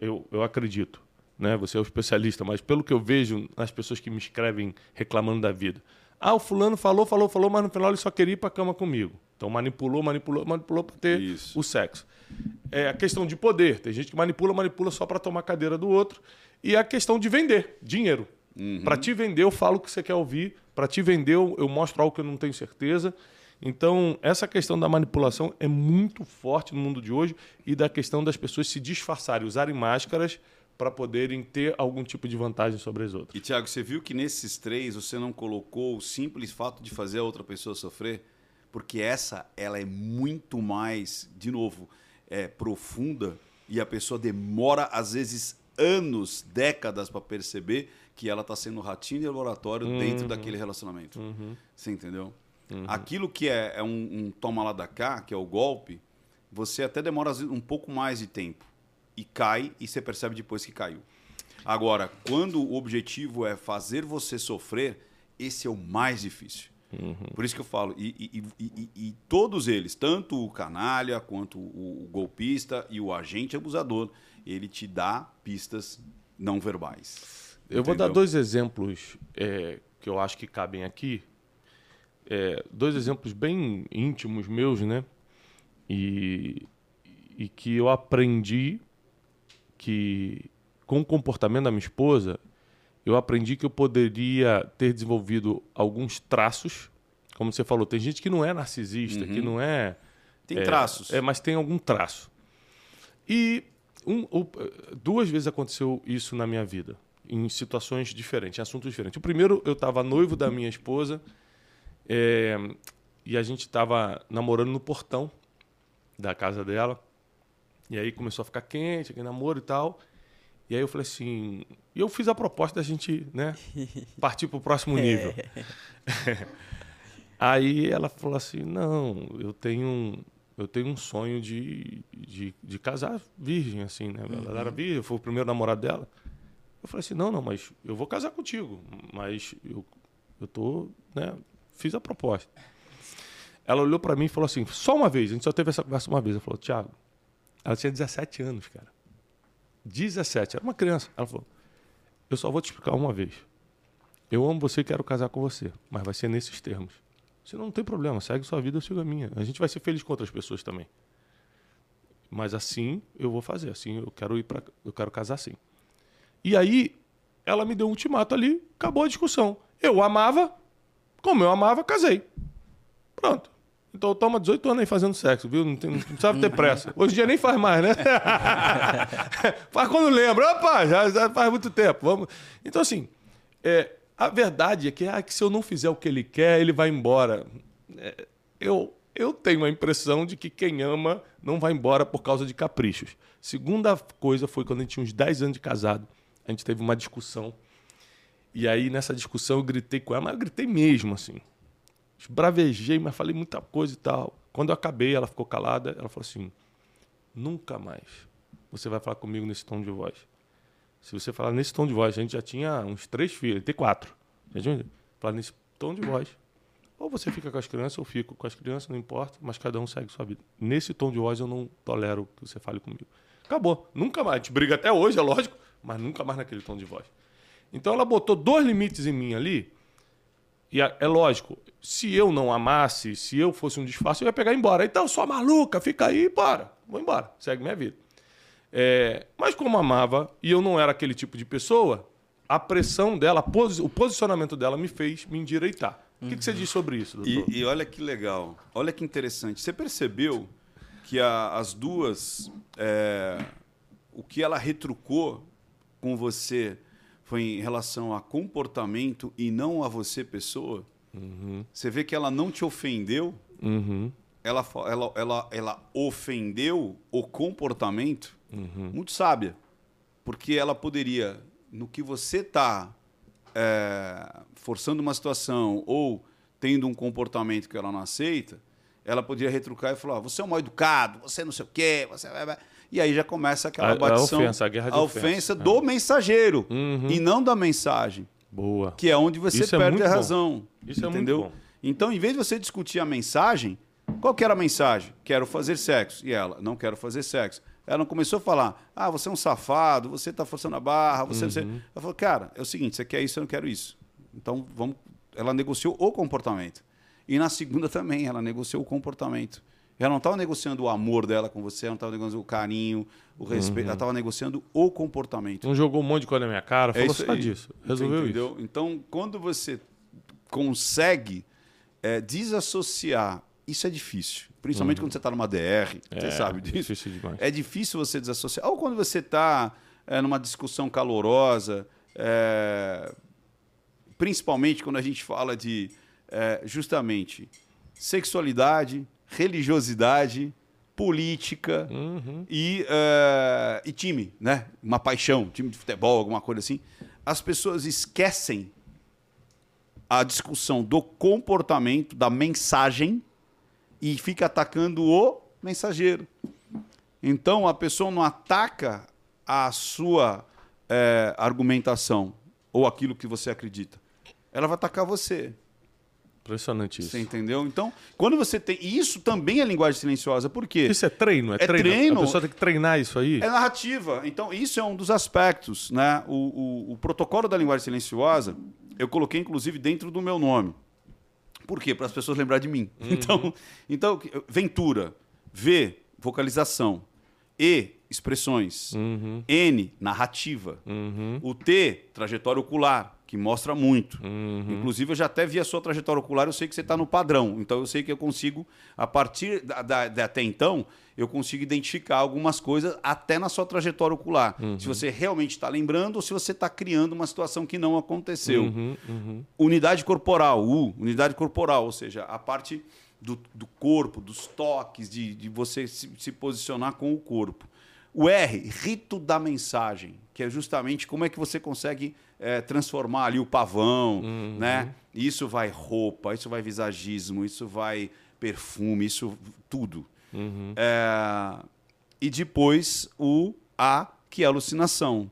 Eu, eu acredito. Né? Você é o especialista, mas pelo que eu vejo nas pessoas que me escrevem reclamando da vida. Ah, o fulano falou, falou, falou, mas no final ele só queria ir para a cama comigo. Então manipulou, manipulou, manipulou para ter isso. O sexo. É a questão de poder. Tem gente que manipula, manipula só para tomar a cadeira do outro. E a questão de vender, dinheiro. Uhum. Para te vender eu falo o que você quer ouvir, para te vender eu, eu mostro algo que eu não tenho certeza. Então, essa questão da manipulação é muito forte no mundo de hoje e da questão das pessoas se disfarçarem, usarem máscaras para poderem ter algum tipo de vantagem sobre as outras. E, Thiago, você viu que nesses três você não colocou o simples fato de fazer a outra pessoa sofrer? Porque essa, ela é muito mais, de novo, é, profunda, e a pessoa demora, às vezes, anos, décadas para perceber que ela está sendo um ratinho de laboratório uhum. dentro daquele relacionamento. Uhum. Você entendeu? Uhum. Aquilo que é, é um, um toma lá da cá, que é o golpe, você até demora um pouco mais de tempo e cai, e você percebe depois que caiu. Agora, quando o objetivo é fazer você sofrer, esse é o mais difícil. Uhum. Por isso que eu falo, e, e, e, e, e todos eles, tanto o canalha quanto o, o golpista e o agente abusador, ele te dá pistas não verbais. Eu entendeu? Vou dar dois exemplos é, que eu acho que cabem aqui. É, dois exemplos bem íntimos meus, né? E, e que eu aprendi que, com o comportamento da minha esposa, eu aprendi que eu poderia ter desenvolvido alguns traços. Como você falou, tem gente que não é narcisista, uhum. que não é... Tem é, traços. É, mas tem algum traço. E um, duas vezes aconteceu isso na minha vida, em situações diferentes, em assuntos diferentes. O primeiro, eu estava noivo da minha esposa... É, e a gente estava namorando no portão da casa dela. E aí começou a ficar quente, aquele namoro e tal. E aí eu falei assim... E eu fiz a proposta da gente, né, partir para o próximo nível. É. Aí ela falou assim... Não, eu tenho, eu tenho um sonho de, de, de casar virgem, assim, né? Ela uhum. era virgem, eu fui o primeiro namorado dela. Eu falei assim... Não, não, mas eu vou casar contigo. Mas eu, eu tô, né... Fiz a proposta. Ela olhou para mim e falou assim, só uma vez, a gente só teve essa conversa uma vez. Ela falou, Thiago, ela tinha dezessete anos, cara. dezessete, era uma criança. Ela falou, eu só vou te explicar uma vez. Eu amo você e quero casar com você, mas vai ser nesses termos. Você não tem problema, segue sua vida, eu sigo a minha. A gente vai ser feliz com outras pessoas também. Mas assim eu vou fazer, assim eu quero ir para, eu quero casar assim. E aí ela me deu um ultimato ali, acabou a discussão. Eu amava... Como eu amava, casei. Pronto. Então toma dezoito anos aí fazendo sexo, viu? Não, tem, não precisava ter pressa. Hoje em dia nem faz mais, né? Faz quando lembra. Opa, já, já faz muito tempo. Vamos. Então, assim, é, a verdade é que, ah, que se eu não fizer o que ele quer, ele vai embora. É, eu, eu tenho a impressão de que quem ama não vai embora por causa de caprichos. Segunda coisa foi quando a gente tinha uns dez anos de casado. A gente teve uma discussão. E aí, nessa discussão, eu gritei com ela, mas eu gritei mesmo, assim. Esbravejei, mas falei muita coisa e tal. Quando eu acabei, ela ficou calada, ela falou assim, nunca mais você vai falar comigo nesse tom de voz. Se você falar nesse tom de voz, a gente já tinha uns três filhos, tem quatro. Falar nesse tom de voz, ou você fica com as crianças, ou fico com as crianças, não importa, mas cada um segue sua vida. Nesse tom de voz, eu não tolero que você fale comigo. Acabou, nunca mais. A gente briga até hoje, é lógico, mas nunca mais naquele tom de voz. Então ela botou dois limites em mim ali. E é lógico, se eu não amasse, se eu fosse um disfarce, eu ia pegar e ir embora. Então, só maluca, fica aí e bora. Vou embora, segue minha vida. É, mas como amava e eu não era aquele tipo de pessoa, a pressão dela, o posicionamento dela me fez me endireitar. Uhum. O que, que você diz sobre isso, doutor? E, e olha que legal, olha que interessante. Você percebeu que a, as duas, é, o que ela retrucou com você... foi em relação a comportamento e não a você, pessoa. Uhum. Você vê que ela não te ofendeu, uhum. ela, ela, ela, ela ofendeu o comportamento, uhum. muito sábia, porque ela poderia, no que você está é, forçando uma situação ou tendo um comportamento que ela não aceita, ela poderia retrucar e falar, você é um mal educado, você não sei o quê, você vai... vai. E aí já começa aquela a, batição, a ofensa, a guerra de a ofensa, ofensa do é. mensageiro uhum. e não da mensagem. Boa. Que é onde você Isso perde é a razão. Bom. Isso entendeu? É muito bom. Então, em vez de você discutir a mensagem, qual que era a mensagem? Quero fazer sexo. E ela, não quero fazer sexo. Ela não começou a falar, ah, você é um safado, você está forçando a barra, você uhum. não sei. Ela falou, cara, é o seguinte, você quer isso, eu não quero isso. Então, vamos. Ela negociou o comportamento. E na segunda também, ela negociou o comportamento. Ela não estava negociando o amor dela com você, ela não estava negociando o carinho, o respeito, uhum. ela estava negociando o comportamento. Não jogou um monte de coisa na minha cara, falou é só disso. Resolveu entendeu? Isso. Então, quando você consegue é, desassociar isso é difícil. Principalmente uhum. quando você está numa D R, é, você sabe disso. Difícil demais. É difícil você desassociar. Ou quando você está é, numa discussão calorosa, é, principalmente quando a gente fala de, é, justamente, sexualidade, religiosidade, política uhum. e, é, e time, né? Uma paixão, time de futebol, alguma coisa assim. As pessoas esquecem a discussão do comportamento, da mensagem, e fica atacando o mensageiro. Então, a pessoa não ataca a sua é, argumentação ou aquilo que você acredita. Ela vai atacar você. Impressionante isso. Você entendeu? Então, quando você tem... E isso também é linguagem silenciosa. Por quê? Isso é treino. É, é treino. treino. A pessoa tem que treinar isso aí. É narrativa. Então, isso é um dos aspectos, né? O, o, o protocolo da linguagem silenciosa, eu coloquei, inclusive, dentro do meu nome. Por quê? Para as pessoas lembrarem de mim. Uhum. Então, então, Ventura. V, vocalização. E, expressões. Uhum. N, narrativa. Uhum. O T, trajetória ocular, que mostra muito. Uhum. Inclusive, eu já até vi a sua trajetória ocular, eu sei que você está no padrão. Então, eu sei que eu consigo, a partir da, da, da, até então, eu consigo identificar algumas coisas até na sua trajetória ocular. Uhum. Se você realmente está lembrando ou se você está criando uma situação que não aconteceu. Uhum. Uhum. Unidade corporal, U, unidade corporal, ou seja, a parte do, do corpo, dos toques, de, de você se, se posicionar com o corpo. O R, rito da mensagem, que é justamente como é que você consegue é, transformar ali o pavão, uhum. né? Isso vai roupa, isso vai visagismo, isso vai perfume, isso tudo. Uhum. É... E depois o A, que é alucinação.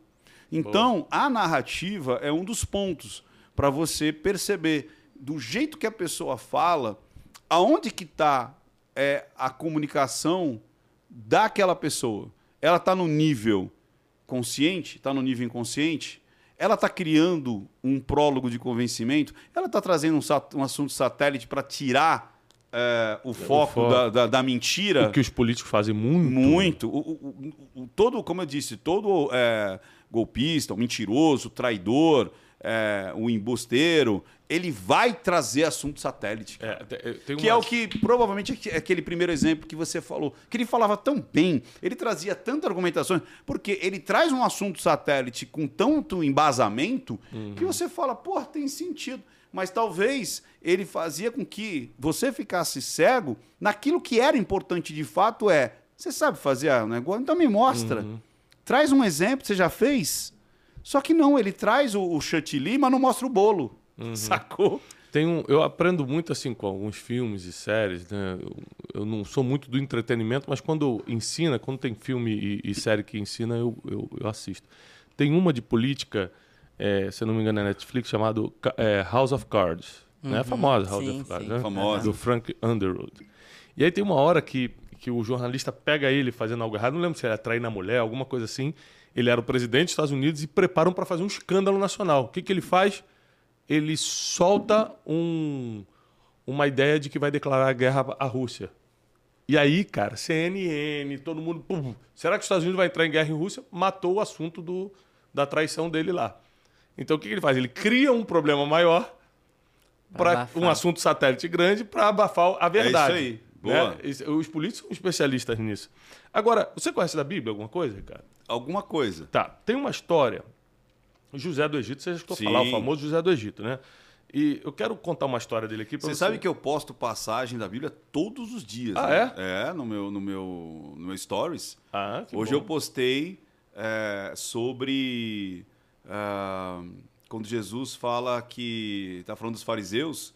Então, oh. a narrativa é um dos pontos para você perceber do jeito que a pessoa fala, aonde que está é, a comunicação daquela pessoa. Ela está no nível consciente, está no nível inconsciente, ela está criando um prólogo de convencimento, ela está trazendo um, um assunto satélite para tirar é, o, foco o foco da, da, da mentira. O que os políticos fazem muito. Muito. O, o, o, o, todo, como eu disse, todo é, golpista, o mentiroso, o traidor, é, o embusteiro, ele vai trazer assunto satélite. É, tem uma... Que é o que provavelmente é aquele primeiro exemplo que você falou. Que ele falava tão bem, ele trazia tantas argumentações, porque ele traz um assunto satélite com tanto embasamento uhum. que você fala, pô, tem sentido. Mas talvez ele fazia com que você ficasse cego naquilo que era importante de fato é, você sabe fazer um negócio? Então me mostra. Uhum. Traz um exemplo, você já fez? Só que não, ele traz o, o chantilly, mas não mostra o bolo. Uhum. Sacou? Tem um, eu aprendo muito assim com alguns filmes e séries, né? Eu, eu não sou muito do entretenimento, mas quando ensina, quando tem filme e, e série que ensina, eu, eu, eu assisto. Tem uma de política, é, se eu não me engano, na Netflix, chamada é, House of Cards. Uhum. Né? A famosa House sim, of Cards, né? Famosa. Do Frank Underwood. E aí tem uma hora que, que o jornalista pega ele fazendo algo errado, não lembro se era trair na mulher, alguma coisa assim. Ele era o presidente dos Estados Unidos e preparam para fazer um escândalo nacional. O que, que ele faz? Ele solta um, uma ideia de que vai declarar guerra à Rússia. E aí, cara, C N N, todo mundo... Pum, será que os Estados Unidos vai entrar em guerra em Rússia? Matou o assunto do, da traição dele lá. Então, o que, que ele faz? Ele cria um problema maior, pra, um assunto satélite grande, para abafar a verdade. É isso aí. Boa. Né? Os políticos são especialistas nisso. Agora, você conhece da Bíblia alguma coisa, Ricardo? Alguma coisa. Tá. Tem uma história. José do Egito, você já escutou falar, o famoso José do Egito, né? E eu quero contar uma história dele aqui para você. Você sabe que eu posto passagem da Bíblia todos os dias. Ah, né? é? É, no meu, no meu, no meu Stories. Ah, que Hoje bom. eu postei é, sobre uh, quando Jesus fala que... Está falando dos fariseus.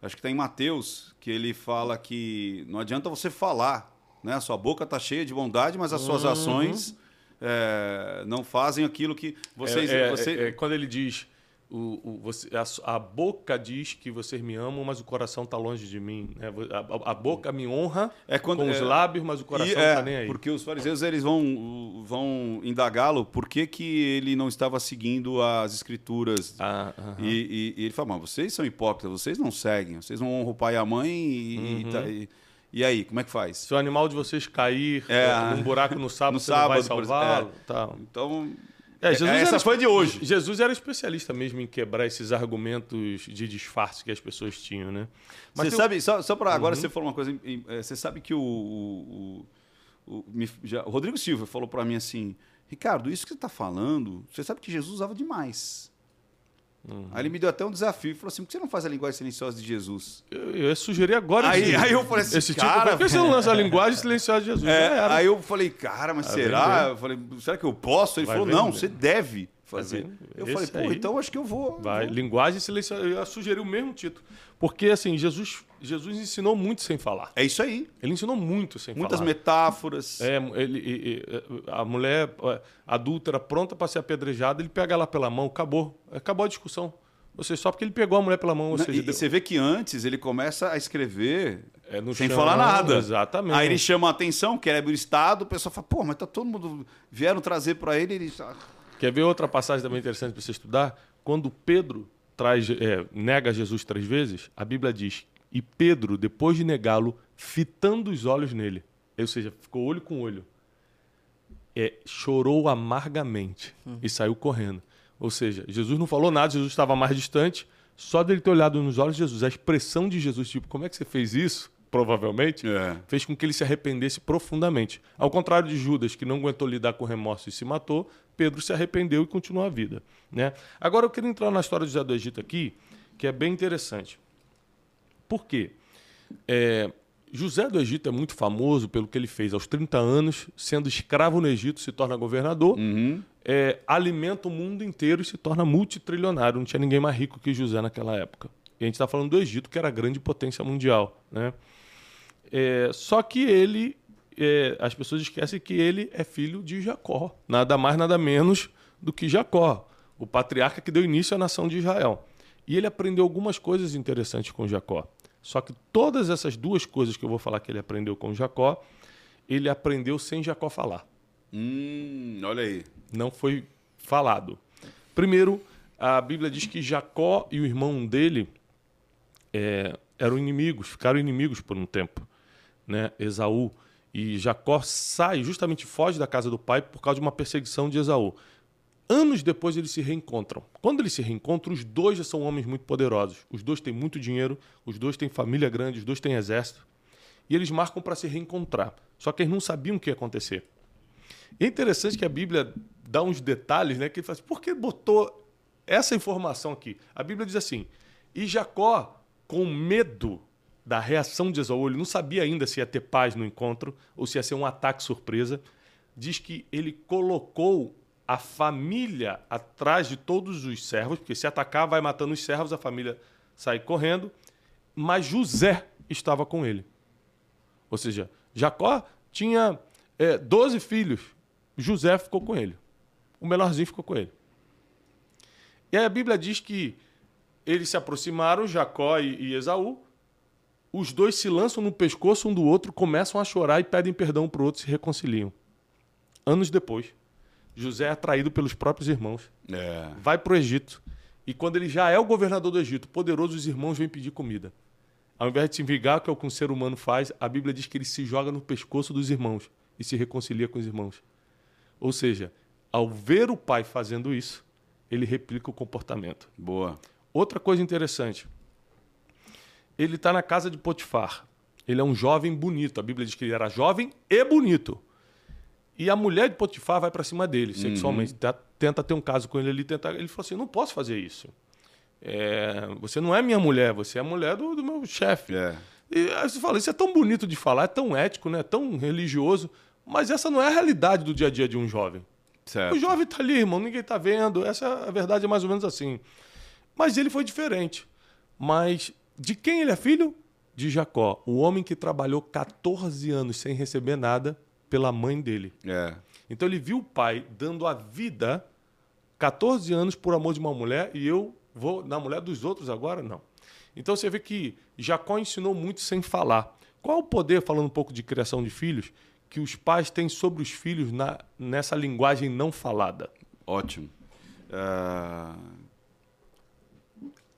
Acho que está em Mateus, que ele fala que não adianta você falar, né? A sua boca está cheia de bondade, mas as suas uhum. ações é, não fazem aquilo que vocês... É, é, você... é, é, quando ele diz, o, o, você, a, a boca diz que vocês me amam, mas o coração está longe de mim. Né? A, a, a boca me honra é quando, com os é, lábios, mas o coração não está é, nem aí. Porque os fariseus eles vão, vão indagá-lo por que, que ele não estava seguindo as escrituras. Ah, uh-huh. e, e, e ele fala, mas vocês são hipócritas, vocês não seguem, vocês não honram o pai e a mãe e... Uhum. e, tá, e E aí, como é que faz? Se o animal de vocês cair é, num buraco no sábado, no você sábado, não vai salvá-lo? É. Então, É, Jesus Essa era, foi de hoje. Jesus era especialista mesmo em quebrar esses argumentos de disfarce que as pessoas tinham, né? Mas você eu... sabe, só, só para agora uhum. você falou uma coisa, você sabe que o, o, o, o, já, o Rodrigo Silva falou para mim assim, Ricardo, isso que você tá falando, você sabe que Jesus usava demais. Uhum. Aí ele me deu até um desafio, falou assim, por que você não faz a linguagem silenciosa de Jesus? Eu, eu sugeri agora. Aí, aí eu falei assim, esse cara... Tipo, por que você não lança a linguagem silenciosa de Jesus? É, aí eu falei, cara, mas vai será? Vendo. Eu falei, será que eu posso? Ele vai falou, vendo. não, você deve fazer. Eu esse falei, pô, aí, então acho que eu vou. Vai, vou. Linguagem silenciosa, eu sugeri o mesmo título. Porque assim, Jesus, Jesus ensinou muito sem falar. É isso aí. Ele ensinou muito sem Muitas falar. Muitas metáforas. É, ele, ele, a mulher adúltera pronta para ser apedrejada, ele pega ela pela mão, acabou. Acabou a discussão. Ou seja, só porque ele pegou a mulher pela mão. Ou Não, seja, e deu... você vê que antes ele começa a escrever é sem chão, falar nada. Exatamente. Aí ele chama a atenção, quebra o estado, o pessoal fala, pô, mas tá todo mundo... Vieram trazer para ele, ele... Quer ver outra passagem também interessante para você estudar? Quando Pedro traz, é, nega Jesus três vezes, a Bíblia diz, e Pedro, depois de negá-lo, fitando os olhos nele, ou seja, ficou olho com olho, é, chorou amargamente hum. e saiu correndo. Ou seja, Jesus não falou nada, Jesus estava mais distante, só dele ter olhado nos olhos de Jesus, a expressão de Jesus, tipo, como é que você fez isso? Provavelmente, é. fez com que ele se arrependesse profundamente. Ao contrário de Judas, que não aguentou lidar com remorso e se matou, Pedro se arrependeu e continuou a vida, né? Agora eu queria entrar na história de José do Egito aqui, que é bem interessante. Por quê? É, José do Egito é muito famoso pelo que ele fez. Aos trinta anos, sendo escravo no Egito, se torna governador, uhum. é, alimenta o mundo inteiro e se torna multitrilionário. Não tinha ninguém mais rico que José naquela época. E a gente está falando do Egito, que era a grande potência mundial, né? É, só que ele, é, as pessoas esquecem que ele é filho de Jacó, nada mais, nada menos do que Jacó, o patriarca que deu início à nação de Israel. E ele aprendeu algumas coisas interessantes com Jacó. Só que todas essas duas coisas que eu vou falar que ele aprendeu com Jacó, ele aprendeu sem Jacó falar. Hum, olha aí. Não foi falado. Primeiro, a Bíblia diz que Jacó e o irmão dele é, eram inimigos, ficaram inimigos por um tempo, né? Esaú. E Jacó sai, justamente foge da casa do pai por causa de uma perseguição de Esaú. Anos depois eles se reencontram. Quando eles se reencontram, os dois já são homens muito poderosos. Os dois têm muito dinheiro, os dois têm família grande, os dois têm exército. E eles marcam para se reencontrar. Só que eles não sabiam o que ia acontecer. É interessante que a Bíblia dá uns detalhes, né? Que ele fala assim, por que botou essa informação aqui? A Bíblia diz assim, e Jacó, com medo da reação de Esaú, ele não sabia ainda se ia ter paz no encontro ou se ia ser um ataque surpresa, diz que ele colocou a família atrás de todos os servos, porque se atacar vai matando os servos, a família sai correndo, mas José estava com ele. Ou seja, Jacó tinha é, doze filhos, José ficou com ele, o menorzinho ficou com ele. E aí a Bíblia diz que eles se aproximaram, Jacó e Esaú, os dois se lançam no pescoço um do outro, começam a chorar e pedem perdão um para o outro, se reconciliam. Anos depois, José é atraído pelos próprios irmãos, é. vai para o Egito, e quando ele já é o governador do Egito, poderoso, os irmãos vêm pedir comida. Ao invés de se vingar, que é o que um ser humano faz, a Bíblia diz que ele se joga no pescoço dos irmãos e se reconcilia com os irmãos. Ou seja, ao ver o pai fazendo isso, ele replica o comportamento. Boa. Outra coisa interessante, ele está na casa de Potifar, ele é um jovem bonito, a Bíblia diz que ele era jovem e bonito, e a mulher de Potifar vai para cima dele sexualmente, uhum. tenta ter um caso com ele ali, tenta... ele falou assim, não posso fazer isso, é... você não é minha mulher, você é a mulher do, do meu chefe. É. E aí você fala, isso é tão bonito de falar, é tão ético, né? É tão religioso, mas essa não é a realidade do dia a dia de um jovem. Certo. O jovem está ali, irmão, ninguém está vendo, essa a verdade é mais ou menos assim. Mas ele foi diferente. Mas de quem ele é filho? De Jacó, o homem que trabalhou quatorze anos sem receber nada pela mãe dele. É. Então ele viu o pai dando a vida quatorze anos por amor de uma mulher e eu vou na mulher dos outros agora? Não. Então você vê que Jacó ensinou muito sem falar. Qual é o poder, falando um pouco de criação de filhos, que os pais têm sobre os filhos na, nessa linguagem não falada? Ótimo. Uh...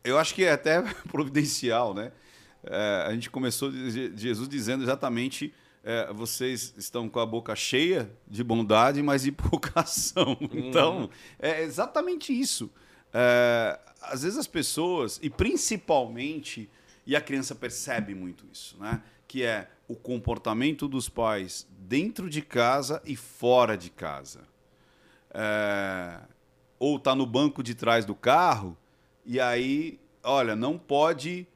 Eu acho que é até providencial, né? É, a gente começou Jesus dizendo exatamente é, vocês estão com a boca cheia de bondade, mas de pouca ação. Uhum. Então, é exatamente isso. É, às vezes as pessoas, e principalmente, e a criança percebe muito isso, né? Que é o comportamento dos pais dentro de casa e fora de casa. É, ou está no banco de trás do carro, e aí, olha, não pode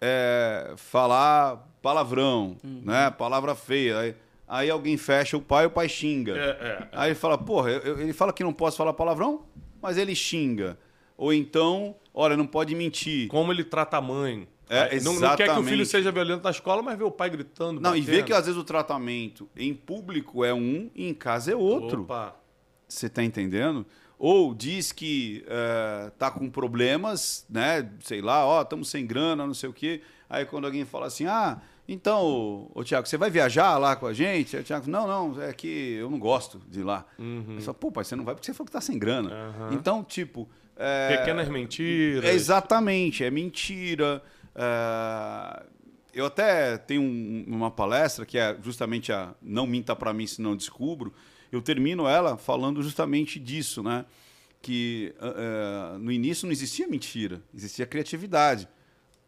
é, falar palavrão, uhum. né? Palavra feia. Aí, aí alguém fecha o pai, o pai xinga. É, é, é. Aí ele fala, porra, eu, ele fala que não posso falar palavrão, mas ele xinga. Ou então, olha, não pode mentir. Como ele trata a mãe. É, não, não quer que o filho seja violento na escola, mas vê o pai gritando. Não, batendo. E vê que às vezes o tratamento em público é um e em casa é outro. Opa. Você está entendendo? Ou diz que está uh, com problemas, né? Sei lá, ó, estamos sem grana, não sei o quê. Aí quando alguém fala assim, ah, então, ô Tiago, você vai viajar lá com a gente? Aí o Tiago, não, não, é que eu não gosto de ir lá. Uhum. Aí fala, pô, pai, você não vai porque você falou que está sem grana. Uhum. Então, tipo... É... Pequenas mentiras. É, exatamente, é mentira... Uh, eu até tenho um, uma palestra que é justamente a Não Minta Pra Mim Se Não Descubro. Eu termino ela falando justamente disso, né? Que uh, uh, no início não existia mentira, existia criatividade.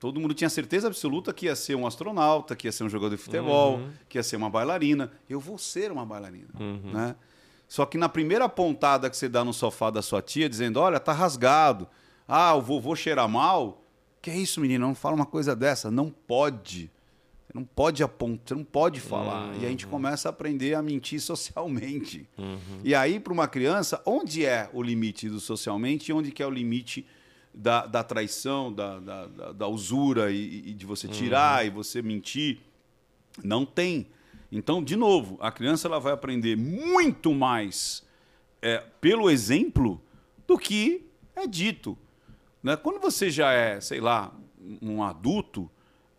Todo mundo tinha certeza absoluta que ia ser um astronauta, que ia ser um jogador de futebol, uhum. que ia ser uma bailarina. Eu vou ser uma bailarina, uhum. né? Só que na primeira pontada que você dá no sofá da sua tia, dizendo, olha, tá rasgado, ah, o vovô cheira mal... Que é isso, menino? Não fala uma coisa dessa. Não pode. Você não pode apontar, você não pode falar. Uhum. E a gente começa a aprender a mentir socialmente. Uhum. E aí, para uma criança, onde é o limite do socialmente e onde que é o limite da, da traição, da, da, da, da usura e, e de você tirar uhum. e você mentir? Não tem. Então, de novo, a criança ela vai aprender muito mais é, pelo exemplo do que é dito. Quando você já é, sei lá, um adulto,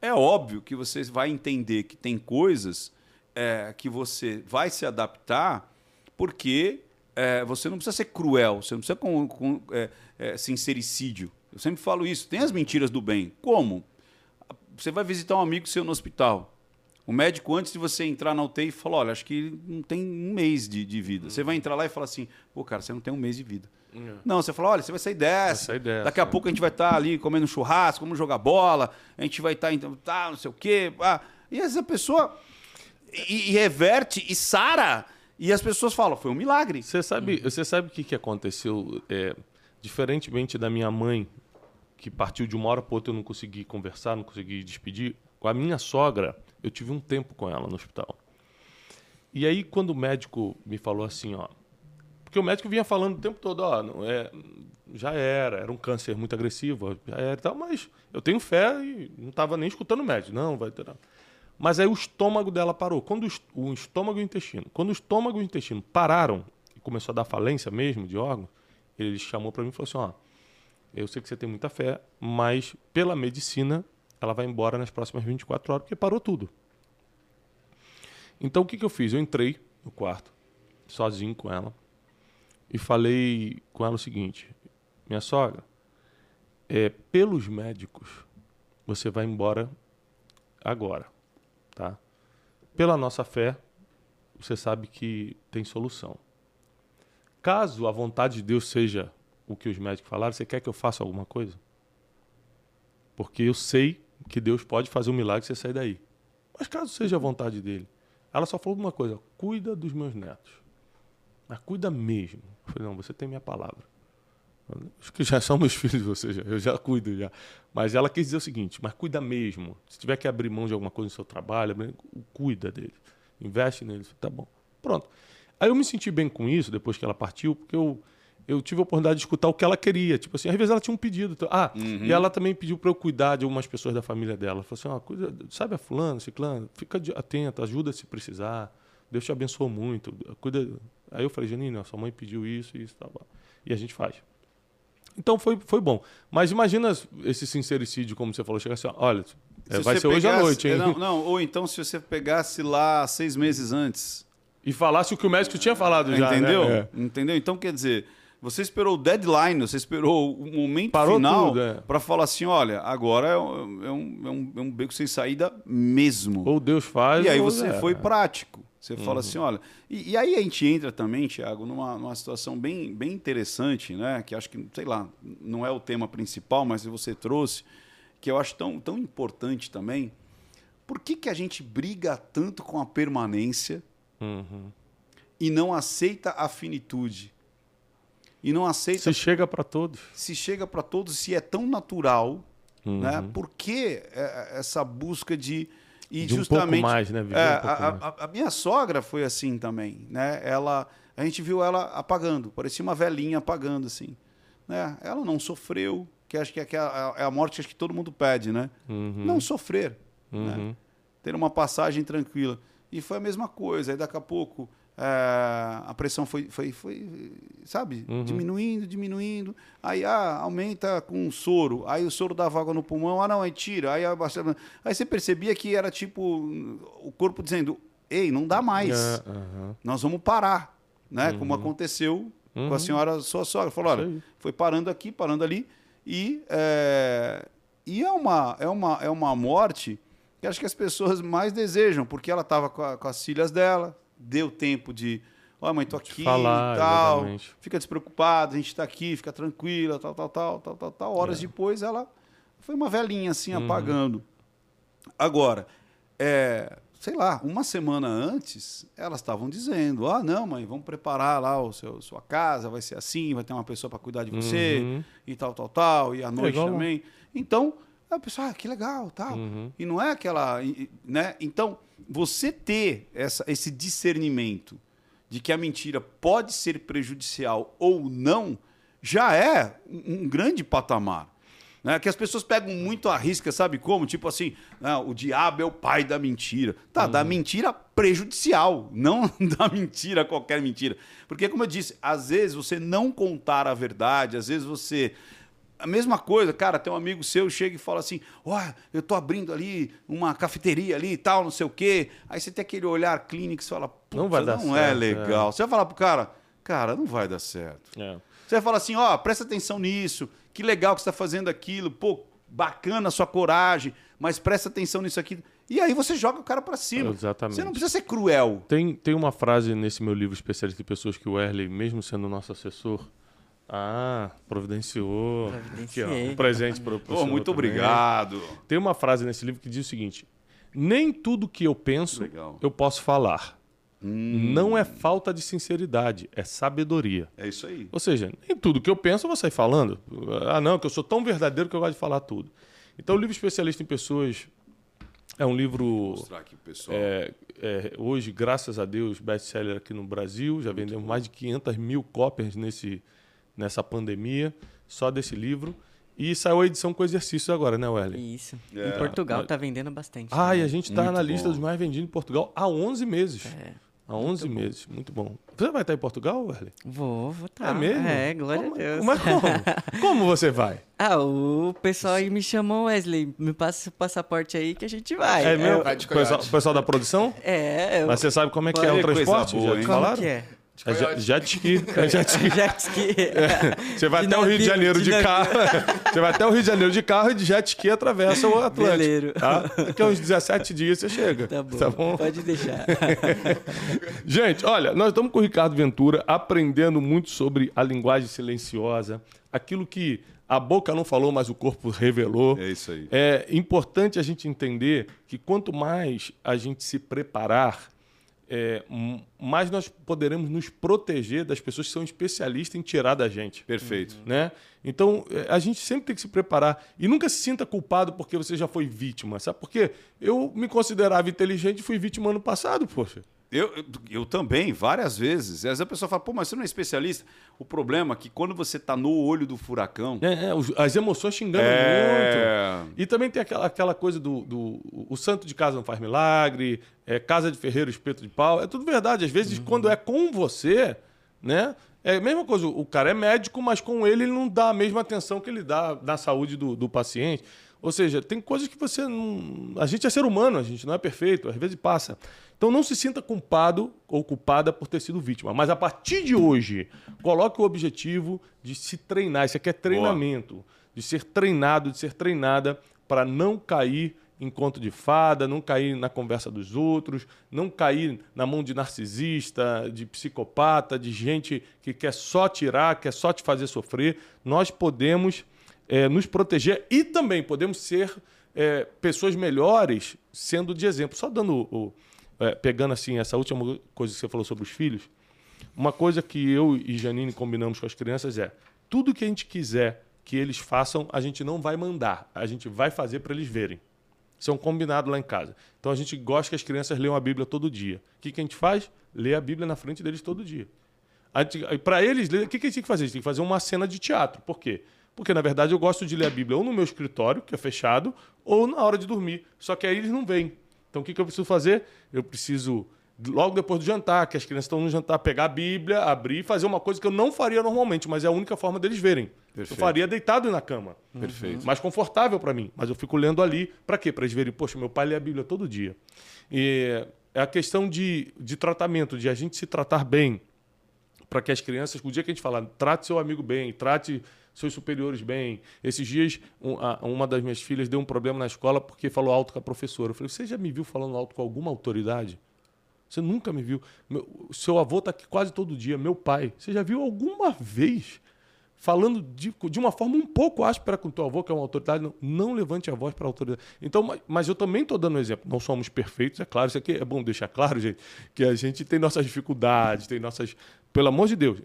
é óbvio que você vai entender que tem coisas é, que você vai se adaptar porque é, você não precisa ser cruel, você não precisa com, com, é, é, sincericídio. Eu sempre falo isso. Tem as mentiras do bem. Como? Você vai visitar um amigo seu no hospital. O médico, antes de você entrar na U T I, fala, olha, acho que ele não tem um mês de, de vida. Uhum. Você vai entrar lá e fala assim, pô, cara, você não tem um mês de vida. Não, você fala, olha, você vai sair dessa, vai sair dessa daqui a é. pouco a gente vai estar ali comendo um churrasco, vamos jogar bola, a gente vai estar, então, tá, não sei o quê. Ah, e essa pessoa e, e reverte e sara, e as pessoas falam, foi um milagre. Você sabe o você sabe que, que aconteceu? É, diferentemente da minha mãe, que partiu de uma hora para outra, eu não consegui conversar, não consegui despedir, com a minha sogra, eu tive um tempo com ela no hospital. E aí, quando o médico me falou assim, ó, porque o médico vinha falando o tempo todo, ó, não é, já era, era um câncer muito agressivo, já era e tal, mas eu tenho fé e não estava nem escutando o médico, não, vai ter nada. Mas aí o estômago dela parou, quando o estômago e o intestino, quando o estômago e o intestino pararam e começou a dar falência mesmo de órgão, ele chamou para mim e falou assim, ó, eu sei que você tem muita fé, mas pela medicina ela vai embora nas próximas vinte e quatro horas, porque parou tudo. Então o que, que eu fiz? Eu entrei no quarto, sozinho com ela, e falei com ela o seguinte, minha sogra, é, pelos médicos, você vai embora agora, tá? Pela nossa fé, você sabe que tem solução. Caso a vontade de Deus seja o que os médicos falaram, você quer que eu faça alguma coisa? Porque eu sei que Deus pode fazer um milagre e você sair daí. Mas caso seja a vontade dele, ela só falou uma coisa, cuida dos meus netos. Mas cuida mesmo. Eu falei, não, você tem minha palavra. Os que já são meus filhos, você já, eu já cuido já. Mas ela quis dizer o seguinte, mas cuida mesmo. Se tiver que abrir mão de alguma coisa no seu trabalho, cuida dele. Investe nele. Tá bom. Pronto. Aí eu me senti bem com isso, depois que ela partiu, porque eu, eu tive a oportunidade de escutar o que ela queria. Tipo assim, às vezes ela tinha um pedido. Ah, uhum. E ela também pediu para eu cuidar de algumas pessoas da família dela. Ela falou assim, ah, cuida, sabe a fulano, ciclano? Fica atento, ajuda se precisar. Deus te abençoou muito, cuida... Aí eu falei, Janine, sua mãe pediu isso, isso, tá, e a gente faz. Então foi, foi bom. Mas imagina esse sincericídio, como você falou, chegar assim, olha, se é, vai ser pegasse, hoje à noite, hein? Não, não, ou então se você pegasse lá seis meses antes. E falasse o que o médico tinha falado já, entendeu? Né? É. Entendeu? Então, quer dizer, Você esperou o deadline, você esperou o momento Parou final tudo, é. Pra falar assim, olha, agora é um, é, um, é um beco sem saída mesmo. Ou Deus faz. E aí você é. foi prático. Você uhum. fala assim, olha... E, e aí a gente entra também, Thiago, numa, numa situação bem, bem interessante, né? Que acho que, sei lá, não é o tema principal, mas você trouxe, que eu acho tão, tão importante também. Por que que a gente briga tanto com a permanência uhum. e não aceita a finitude? E não aceita... Se chega para todos. Se chega para todos, se é tão natural, uhum. né? Por que essa busca de... E de justamente, um pouco mais, né? Viver é, um pouco a, mais. A, a minha sogra foi assim também, né? Ela, a gente viu ela apagando, parecia uma velhinha apagando, assim, né? Ela não sofreu, que acho que é a, a, a morte acho que todo mundo pede, né? Uhum. Não sofrer, uhum. né? Ter uma passagem tranquila. E foi a mesma coisa. Aí daqui a pouco é, a pressão foi, foi, foi sabe, uhum. diminuindo, diminuindo. Aí ah, aumenta com o soro. Aí o soro dava água no pulmão. Ah, não, aí tira. Aí, abaixava. Aí você percebia que era tipo o corpo dizendo, ei, não dá mais. Uhum. Nós vamos parar, né? Uhum. Como aconteceu uhum. com a senhora, sua sogra. Falou, olha, foi parando aqui, parando ali. E é, e é, uma, é, uma, é uma morte que acho que as pessoas mais desejam, porque ela estava com, com as filhas dela. Deu tempo de, ó, oh, mãe, tô aqui falar, e tal, exatamente. Fica despreocupado, a gente tá aqui, fica tranquila, tal, tal, tal, tal, tal, tal. Horas é. depois ela foi uma velhinha assim, uhum. apagando. Agora, é, sei lá, uma semana antes, elas estavam dizendo, ah, não, mãe, vamos preparar lá o seu, sua casa, vai ser assim, vai ter uma pessoa para cuidar de você, uhum. e tal, tal, tal, e à noite legal. Também. Então, a pessoa, ah, que legal, tal. Uhum. E não é aquela, né? Então, você ter essa, esse discernimento de que a mentira pode ser prejudicial ou não, já é um, um grande patamar. Né? Que as pessoas pegam muito à risca, sabe como? Tipo assim, não, o diabo é o pai da mentira. Tá, uhum. da mentira prejudicial, não da mentira, qualquer mentira. Porque, como eu disse, às vezes você não contar a verdade, às vezes você... A mesma coisa, cara, tem um amigo seu chega e fala assim, ó, oh, eu tô abrindo ali uma cafeteria ali e tal, não sei o quê. Aí você tem aquele olhar clínico e você fala, putz, não, vai dar não certo, é legal. É. Você vai falar pro cara, cara, não vai dar certo. É. Você vai falar assim, ó, oh, presta atenção nisso, que legal que você tá fazendo aquilo, pô, bacana a sua coragem, mas presta atenção nisso aqui. E aí você joga o cara pra cima. Exatamente. Você não precisa ser cruel. Tem, tem uma frase nesse meu livro, Especialista de Pessoas, que o Harley, mesmo sendo nosso assessor, Ah, providenciou. Aqui, ó, um presente para o professor. Oh, muito também. Obrigado. Tem uma frase nesse livro que diz o seguinte: nem tudo que eu penso Legal. eu posso falar. Hum. Não é falta de sinceridade, é sabedoria. É isso aí. Ou seja, nem tudo que eu penso eu vou sair falando. Ah, não, que eu sou tão verdadeiro que eu gosto de falar tudo. Então, o livro Especialista em Pessoas é um livro. Vou mostrar aqui, pessoal. É, é, hoje, graças a Deus, best-seller aqui no Brasil. Já muito vendemos bom. mais de quinhentas mil cópias nesse. Nessa pandemia, só desse livro. E saiu a edição com exercícios agora, né, Welly? Isso. É. Em Portugal está vendendo bastante. Ah, também. E a gente está na lista bom. dos mais vendidos em Portugal há onze meses. É. Há onze muito meses. Bom. Muito bom. Você vai estar em Portugal, Welly? Vou, vou estar. É mesmo? É, glória como, a Deus. Mas como? Como você vai? Ah, o pessoal aí me chamou, Wesley, me passa o passaporte aí que a gente vai. É, é meu? O pessoal, pessoal da produção? É. Eu... Mas você sabe como é que Pode é o transporte? Boa, já te falaram? Como que é? É jet ski. Jet ski. Você vai até o Rio de Janeiro de carro. Você vai até o Rio de Janeiro de carro e de jet ski atravessa o Atlântico. Tá? Daqui a uns dezessete dias você chega. Tá bom. Tá bom? Pode deixar. Gente, olha, nós estamos com o Ricardo Ventura aprendendo muito sobre a linguagem silenciosa, aquilo que a boca não falou, mas o corpo revelou. É isso aí. É importante a gente entender que quanto mais a gente se preparar, É, mas nós poderemos nos proteger das pessoas que são especialistas em tirar da gente. Perfeito. Né? Então, a gente sempre tem que se preparar. E nunca se sinta culpado porque você já foi vítima. Sabe por quê? Eu me considerava inteligente e fui vítima ano passado, poxa. Eu, eu, eu também, várias vezes. Às vezes a pessoa fala, pô, mas você não é especialista. O problema é que quando você está no olho do furacão... É, é, as emoções te enganam é... muito. E também tem aquela, aquela coisa do, do... O santo de casa não faz milagre, é, casa de ferreiro, espeto de pau. É tudo verdade. Às vezes, uhum. quando é com você... né? É a mesma coisa. O cara é médico, mas com ele ele não dá a mesma atenção que ele dá na saúde do, do paciente. Ou seja, tem coisas que você não... A gente é ser humano, a gente não é perfeito, às vezes passa. Então não se sinta culpado ou culpada por ter sido vítima. Mas a partir de hoje, coloque o objetivo de se treinar. Isso aqui é treinamento. Boa. De ser treinado, de ser treinada para não cair em conto de fada, não cair na conversa dos outros, não cair na mão de narcisista, de psicopata, de gente que quer só tirar, quer só te fazer sofrer. Nós podemos... É, nos proteger e também podemos ser é, pessoas melhores sendo de exemplo. Só dando o, é, pegando assim essa última coisa que você falou sobre os filhos, uma coisa que eu e Janine combinamos com as crianças é tudo que a gente quiser que eles façam, a gente não vai mandar, a gente vai fazer para eles verem. Isso é um combinado lá em casa. Então a gente gosta que as crianças leiam a Bíblia todo dia. O que, que a gente faz? Lê a Bíblia na frente deles todo dia. Para eles, o que, que a gente tem que fazer? A gente tem que fazer uma cena de teatro. Por quê? Porque, na verdade, eu gosto de ler a Bíblia ou no meu escritório, que é fechado, ou na hora de dormir. Só que aí eles não vêm. Então, o que eu preciso fazer? Eu preciso, logo depois do jantar, que as crianças estão no jantar, pegar a Bíblia, abrir e fazer uma coisa que eu não faria normalmente, mas é a única forma deles verem. Perfeito. Eu faria deitado na cama. Perfeito. Mais confortável para mim. Mas eu fico lendo ali. Para quê? Para eles verem, poxa, meu pai lê a Bíblia todo dia. E é a questão de, de tratamento, de a gente se tratar bem. Para que as crianças, o dia que a gente falar, trate seu amigo bem, trate... seus superiores bem. Esses dias, um, a, uma das minhas filhas deu um problema na escola porque falou alto com a professora. Eu falei, você já me viu falando alto com alguma autoridade? Você nunca me viu. Meu, seu avô está aqui quase todo dia, meu pai. Você já viu alguma vez falando de, de uma forma um pouco áspera com o teu avô, que é uma autoridade? Não, não levante a voz para a autoridade. Então, mas, mas eu também estou dando um exemplo. Não somos perfeitos, é claro. Isso aqui é bom deixar claro, gente, que a gente tem nossas dificuldades, tem nossas... Pelo amor de Deus,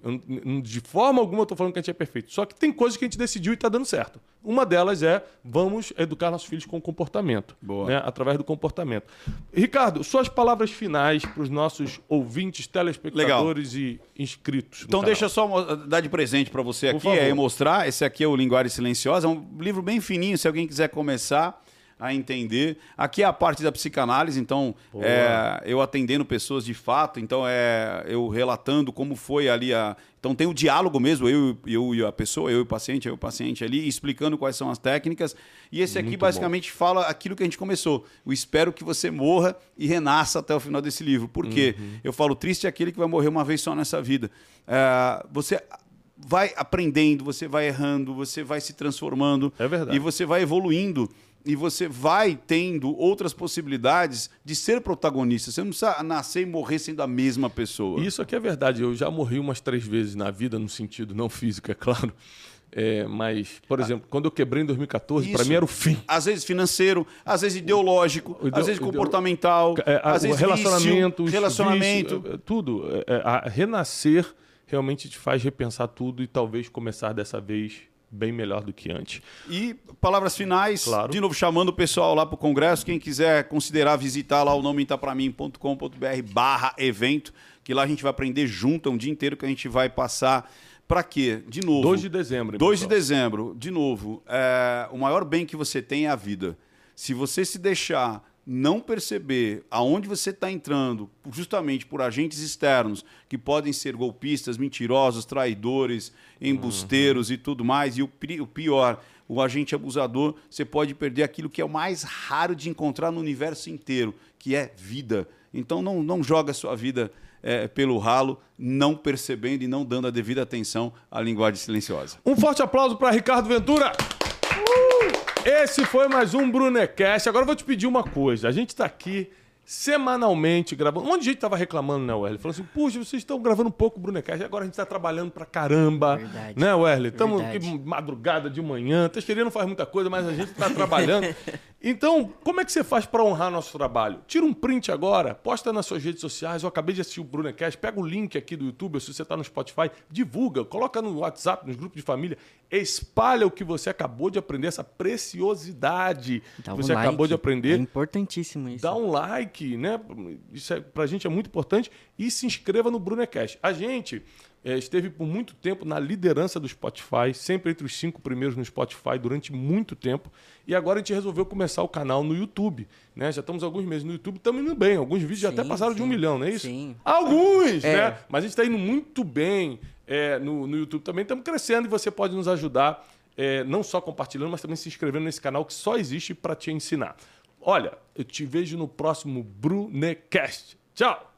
de forma alguma eu estou falando que a gente é perfeito. Só que tem coisas que a gente decidiu e está dando certo. Uma delas é, vamos educar nossos filhos com comportamento. Boa. Né? Através do comportamento. Ricardo, suas palavras finais para os nossos ouvintes, telespectadores Legal. E inscritos. Então canal. Deixa só dar de presente para você aqui, é mostrar. Esse aqui é o Linguagem Silenciosa, é um livro bem fininho, se alguém quiser começar... a entender. Aqui é a parte da psicanálise, então é, eu atendendo pessoas de fato, então é eu relatando como foi ali a... Então tem o diálogo mesmo, eu, eu e a pessoa, eu e o paciente, eu e o paciente ali, explicando quais são as técnicas. E esse aqui muito basicamente bom. Fala aquilo que a gente começou. Eu espero que você morra e renasça até o final desse livro. Por quê? Uhum. Eu falo, triste é aquele que vai morrer uma vez só nessa vida. É, você... vai aprendendo, você vai errando, você vai se transformando. É verdade. E você vai evoluindo e você vai tendo outras possibilidades de ser protagonista. Você não precisa nascer e morrer sendo a mesma pessoa. Isso aqui é verdade. Eu já morri umas três vezes na vida, no sentido não físico, é claro. É, mas, por exemplo, ah, quando eu quebrei em dois mil e quatorze, para mim era o fim. Às vezes financeiro, às vezes ideológico, o, o ideo, às vezes comportamental, é, a, às vezes relacionamento, vício, relacionamento. Vício, tudo. É, a renascer... realmente te faz repensar tudo e talvez começar dessa vez bem melhor do que antes. E palavras finais, claro. De novo chamando o pessoal lá para o congresso, quem quiser considerar visitar lá o não minta pra mim ponto com ponto b r barra evento, que lá a gente vai aprender junto, é um dia inteiro que a gente vai passar. Para quê? De novo. dois de dezembro. dois de dezembro, de novo, é, o maior bem que você tem é a vida. Se você se deixar... não perceber aonde você está entrando, justamente por agentes externos, que podem ser golpistas, mentirosos, traidores, embusteiros, uhum. E tudo mais, e o pior, o agente abusador, você pode perder aquilo que é o mais raro de encontrar no universo inteiro, que é vida. Então não, não joga a sua vida é, pelo ralo, não percebendo e não dando a devida atenção à linguagem silenciosa. Um forte aplauso para Ricardo Ventura! Esse foi mais um Brunocast. Agora eu vou te pedir uma coisa. A gente está aqui semanalmente gravando. Um monte de gente estava reclamando, né, Werley? Falando assim, puxa, vocês estão gravando um pouco o Brunocast. Agora a gente está trabalhando pra caramba. Verdade. Né, Werley? Estamos aqui madrugada de manhã. Teixeira não faz muita coisa, mas a gente está trabalhando. Então, como é que você faz para honrar nosso trabalho? Tira um print agora, posta nas suas redes sociais. Eu acabei de assistir o Brunocast. Pega o link aqui do YouTube, se você está no Spotify. Divulga, coloca no WhatsApp, nos grupos de família. Espalha o que você acabou de aprender, essa preciosidade que você acabou de aprender. É importantíssimo isso. Dá um like, né? Isso é, pra gente é muito importante. E se inscreva no Brunocast. A gente é, esteve por muito tempo na liderança do Spotify, sempre entre os cinco primeiros no Spotify durante muito tempo. E agora a gente resolveu começar o canal no YouTube. Né? Já estamos alguns meses no YouTube, estamos indo bem. Alguns vídeos sim, já até passaram sim. de um milhão, não é isso? Sim. Alguns, é. Né? Mas a gente está indo muito bem. É, no, no YouTube também estamos crescendo e você pode nos ajudar é, não só compartilhando, mas também se inscrevendo nesse canal que só existe para te ensinar. Olha, eu te vejo no próximo Brunocast. Tchau!